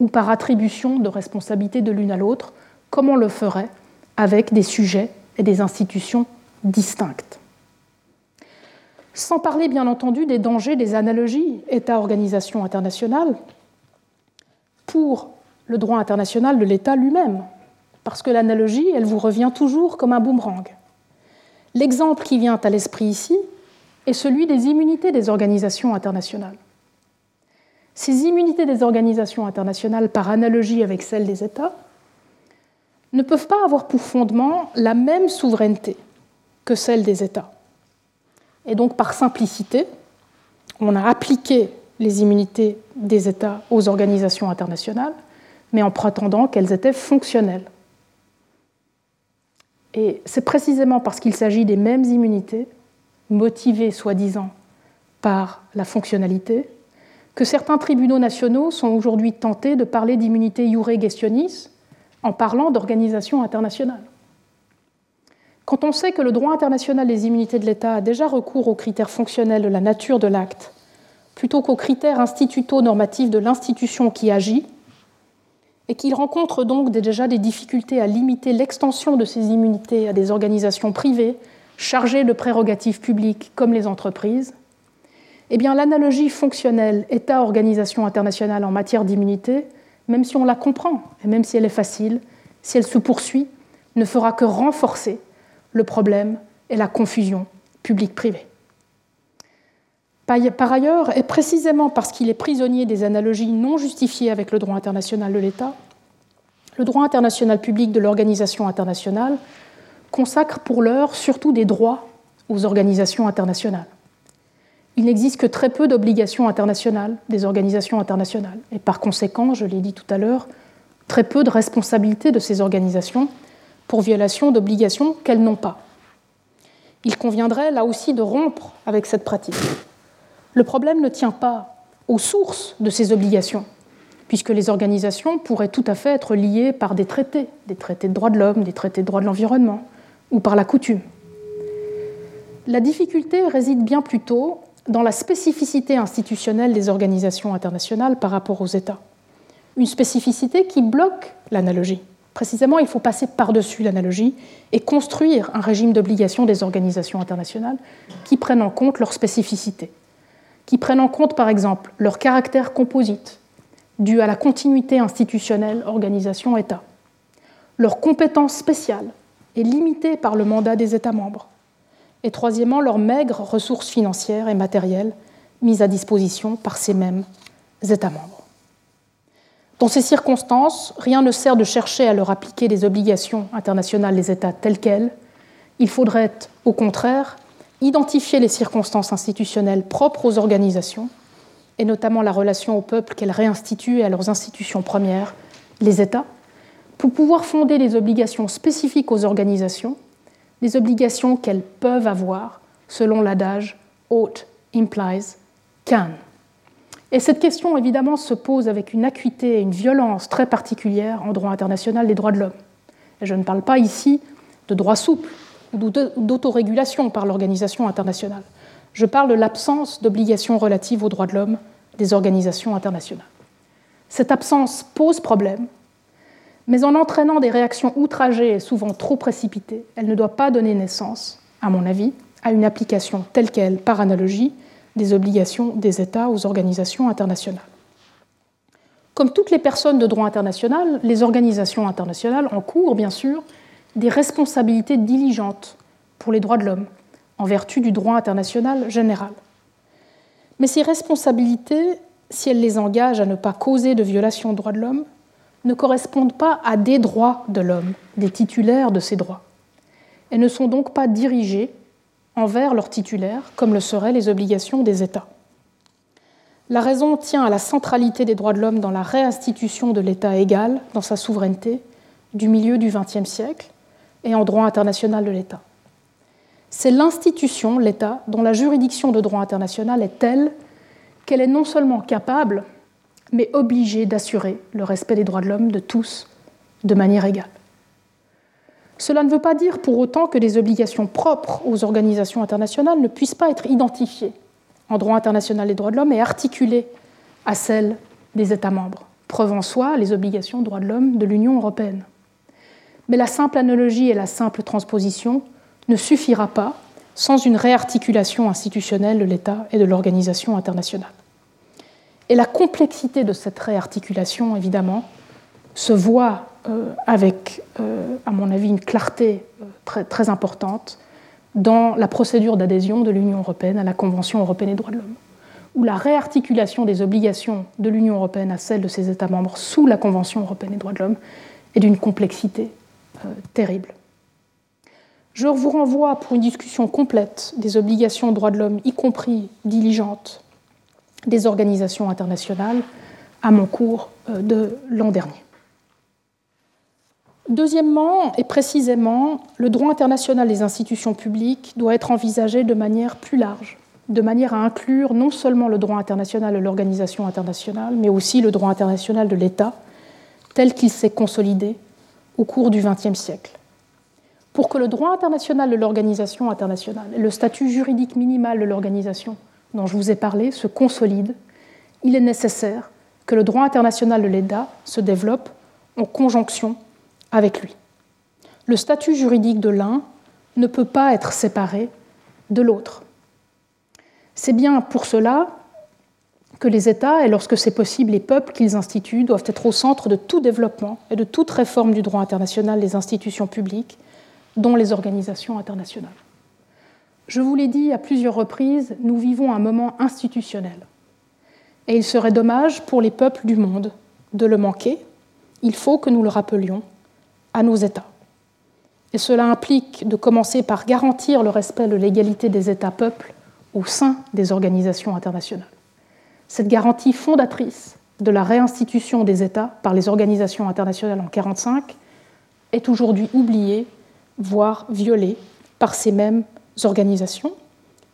ou par attribution de responsabilité de l'une à l'autre, comme on le ferait avec des sujets et des institutions distinctes. Sans parler, bien entendu, des dangers des analogies État-organisation internationale pour le droit international de l'État lui-même, parce que l'analogie, elle vous revient toujours comme un boomerang. L'exemple qui vient à l'esprit ici est celui des immunités des organisations internationales. Ces immunités des organisations internationales, par analogie avec celles des États, ne peuvent pas avoir pour fondement la même souveraineté que celle des États. Et donc, par simplicité, on a appliqué les immunités des États aux organisations internationales, mais en prétendant qu'elles étaient fonctionnelles. Et c'est précisément parce qu'il s'agit des mêmes immunités, motivées soi-disant par la fonctionnalité, que certains tribunaux nationaux sont aujourd'hui tentés de parler d'immunité iure gestionis en parlant d'organisation internationale. Quand on sait que le droit international des immunités de l'État a déjà recours aux critères fonctionnels de la nature de l'acte, plutôt qu'aux critères instituto-normatifs de l'institution qui agit, et qu'il rencontre donc déjà des difficultés à limiter l'extension de ces immunités à des organisations privées chargées de prérogatives publiques comme les entreprises, eh bien l'analogie fonctionnelle État-organisation internationale en matière d'immunité, même si on la comprend, et même si elle est facile, si elle se poursuit, ne fera que renforcer le problème et la confusion public-privé. Par ailleurs, et précisément parce qu'il est prisonnier des analogies non justifiées avec le droit international de l'État, le droit international public de l'organisation internationale consacre pour l'heure surtout des droits aux organisations internationales. Il n'existe que très peu d'obligations internationales des organisations internationales, et par conséquent, je l'ai dit tout à l'heure, très peu de responsabilités de ces organisations pour violation d'obligations qu'elles n'ont pas. Il conviendrait là aussi de rompre avec cette pratique. Le problème ne tient pas aux sources de ces obligations, puisque les organisations pourraient tout à fait être liées par des traités de droits de l'homme, des traités de droits de l'environnement, ou par la coutume. La difficulté réside bien plutôt dans la spécificité institutionnelle des organisations internationales par rapport aux États. Une spécificité qui bloque l'analogie. Précisément, il faut passer par-dessus l'analogie et construire un régime d'obligation des organisations internationales qui prenne en compte leur spécificité, qui prennent en compte, par exemple, leur caractère composite, dû à la continuité institutionnelle organisation-État, leurs compétences spéciales et limitées par le mandat des États membres, et troisièmement, leurs maigres ressources financières et matérielles mises à disposition par ces mêmes États membres. Dans ces circonstances, rien ne sert de chercher à leur appliquer des obligations internationales des États telles quelles. Il faudrait, au contraire, identifier les circonstances institutionnelles propres aux organisations, et notamment la relation au peuple qu'elles réinstituent et à leurs institutions premières, les États, pour pouvoir fonder les obligations spécifiques aux organisations, les obligations qu'elles peuvent avoir, selon l'adage « ought implies can ». Et cette question, évidemment, se pose avec une acuité et une violence très particulières en droit international des droits de l'homme. Et je ne parle pas ici de droit souple, ou d'autorégulation par l'organisation internationale. Je parle de l'absence d'obligations relatives aux droits de l'homme des organisations internationales. Cette absence pose problème, mais en entraînant des réactions outragées et souvent trop précipitées, elle ne doit pas donner naissance, à mon avis, à une application telle qu'elle, par analogie, des obligations des États aux organisations internationales. Comme toutes les personnes de droit international, les organisations internationales encourent, bien sûr, des responsabilités diligentes pour les droits de l'homme, en vertu du droit international général. Mais ces responsabilités, si elles les engagent à ne pas causer de violations aux droits de l'homme, ne correspondent pas à des droits de l'homme, des titulaires de ces droits, et ne sont donc pas dirigées envers leurs titulaires, comme le seraient les obligations des États. La raison tient à la centralité des droits de l'homme dans la réinstitution de l'État égal dans sa souveraineté du milieu du XXe siècle, et en droit international de l'État. C'est l'institution, l'État, dont la juridiction de droit international est telle qu'elle est non seulement capable, mais obligée d'assurer le respect des droits de l'homme de tous de manière égale. Cela ne veut pas dire pour autant que des obligations propres aux organisations internationales ne puissent pas être identifiées en droit international des droits de l'homme et articulées à celles des États membres. Preuve en soi les obligations droits de l'homme de l'Union européenne. Mais la simple analogie et la simple transposition ne suffira pas sans une réarticulation institutionnelle de l'État et de l'organisation internationale. Et la complexité de cette réarticulation, évidemment, se voit avec, à mon avis, une clarté très, très importante dans la procédure d'adhésion de l'Union européenne à la Convention européenne des droits de l'homme, où la réarticulation des obligations de l'Union européenne à celles de ses États membres sous la Convention européenne des droits de l'homme est d'une complexité terrible. Je vous renvoie pour une discussion complète des obligations droits de l'homme, y compris diligentes, des organisations internationales, à mon cours de l'an dernier. Deuxièmement, et précisément, le droit international des institutions publiques doit être envisagé de manière plus large, de manière à inclure non seulement le droit international de l'organisation internationale, mais aussi le droit international de l'État, tel qu'il s'est consolidé au cours du XXe siècle. Pour que le droit international de l'organisation internationale et le statut juridique minimal de l'organisation dont je vous ai parlé se consolident, il est nécessaire que le droit international de l'État se développe en conjonction avec lui. Le statut juridique de l'un ne peut pas être séparé de l'autre. C'est bien pour cela que les États, et lorsque c'est possible, les peuples qu'ils instituent, doivent être au centre de tout développement et de toute réforme du droit international des institutions publiques, dont les organisations internationales. Je vous l'ai dit à plusieurs reprises, nous vivons un moment institutionnel. Et il serait dommage pour les peuples du monde de le manquer. Il faut que nous le rappelions à nos États. Et cela implique de commencer par garantir le respect de l'égalité des États-peuples au sein des organisations internationales. Cette garantie fondatrice de la réinstitution des États par les organisations internationales en 1945 est aujourd'hui oubliée, voire violée par ces mêmes organisations.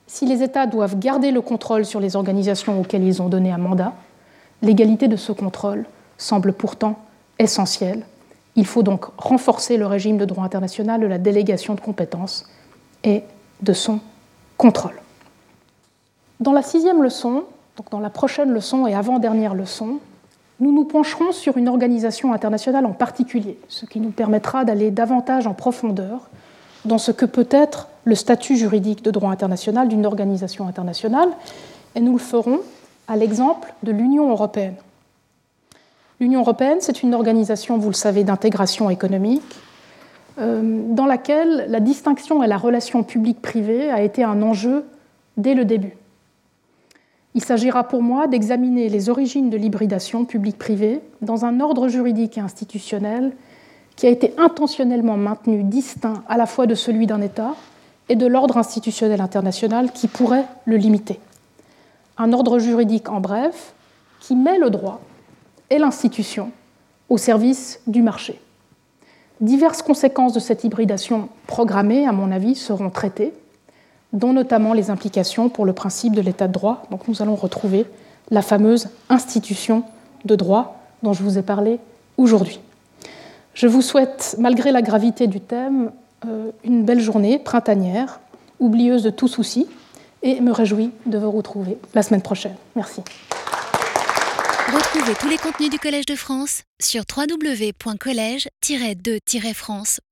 Si les États doivent garder le contrôle sur les organisations auxquelles ils ont donné un mandat, l'égalité de ce contrôle semble pourtant essentielle. Il faut donc renforcer le régime de droit international de la délégation de compétences et de son contrôle. Dans la sixième leçon, donc dans la prochaine leçon et avant-dernière leçon, nous nous pencherons sur une organisation internationale en particulier, ce qui nous permettra d'aller davantage en profondeur dans ce que peut être le statut juridique de droit international d'une organisation internationale, et nous le ferons à l'exemple de l'Union européenne. L'Union européenne, c'est une organisation, vous le savez, d'intégration économique, dans laquelle la distinction et la relation publique-privée a été un enjeu dès le début. Il s'agira pour moi d'examiner les origines de l'hybridation publique-privée dans un ordre juridique et institutionnel qui a été intentionnellement maintenu distinct à la fois de celui d'un État et de l'ordre institutionnel international qui pourrait le limiter. Un ordre juridique, en bref, qui met le droit et l'institution au service du marché. Diverses conséquences de cette hybridation programmée, à mon avis, seront traitées, dont notamment les implications pour le principe de l'état de droit. Donc nous allons retrouver la fameuse institution de droit dont je vous ai parlé aujourd'hui. Je vous souhaite, malgré la gravité du thème, une belle journée printanière, oublieuse de tout souci, et me réjouis de vous retrouver la semaine prochaine. Merci. Retrouvez tous les contenus du Collège de France sur www.college-2-france.fr.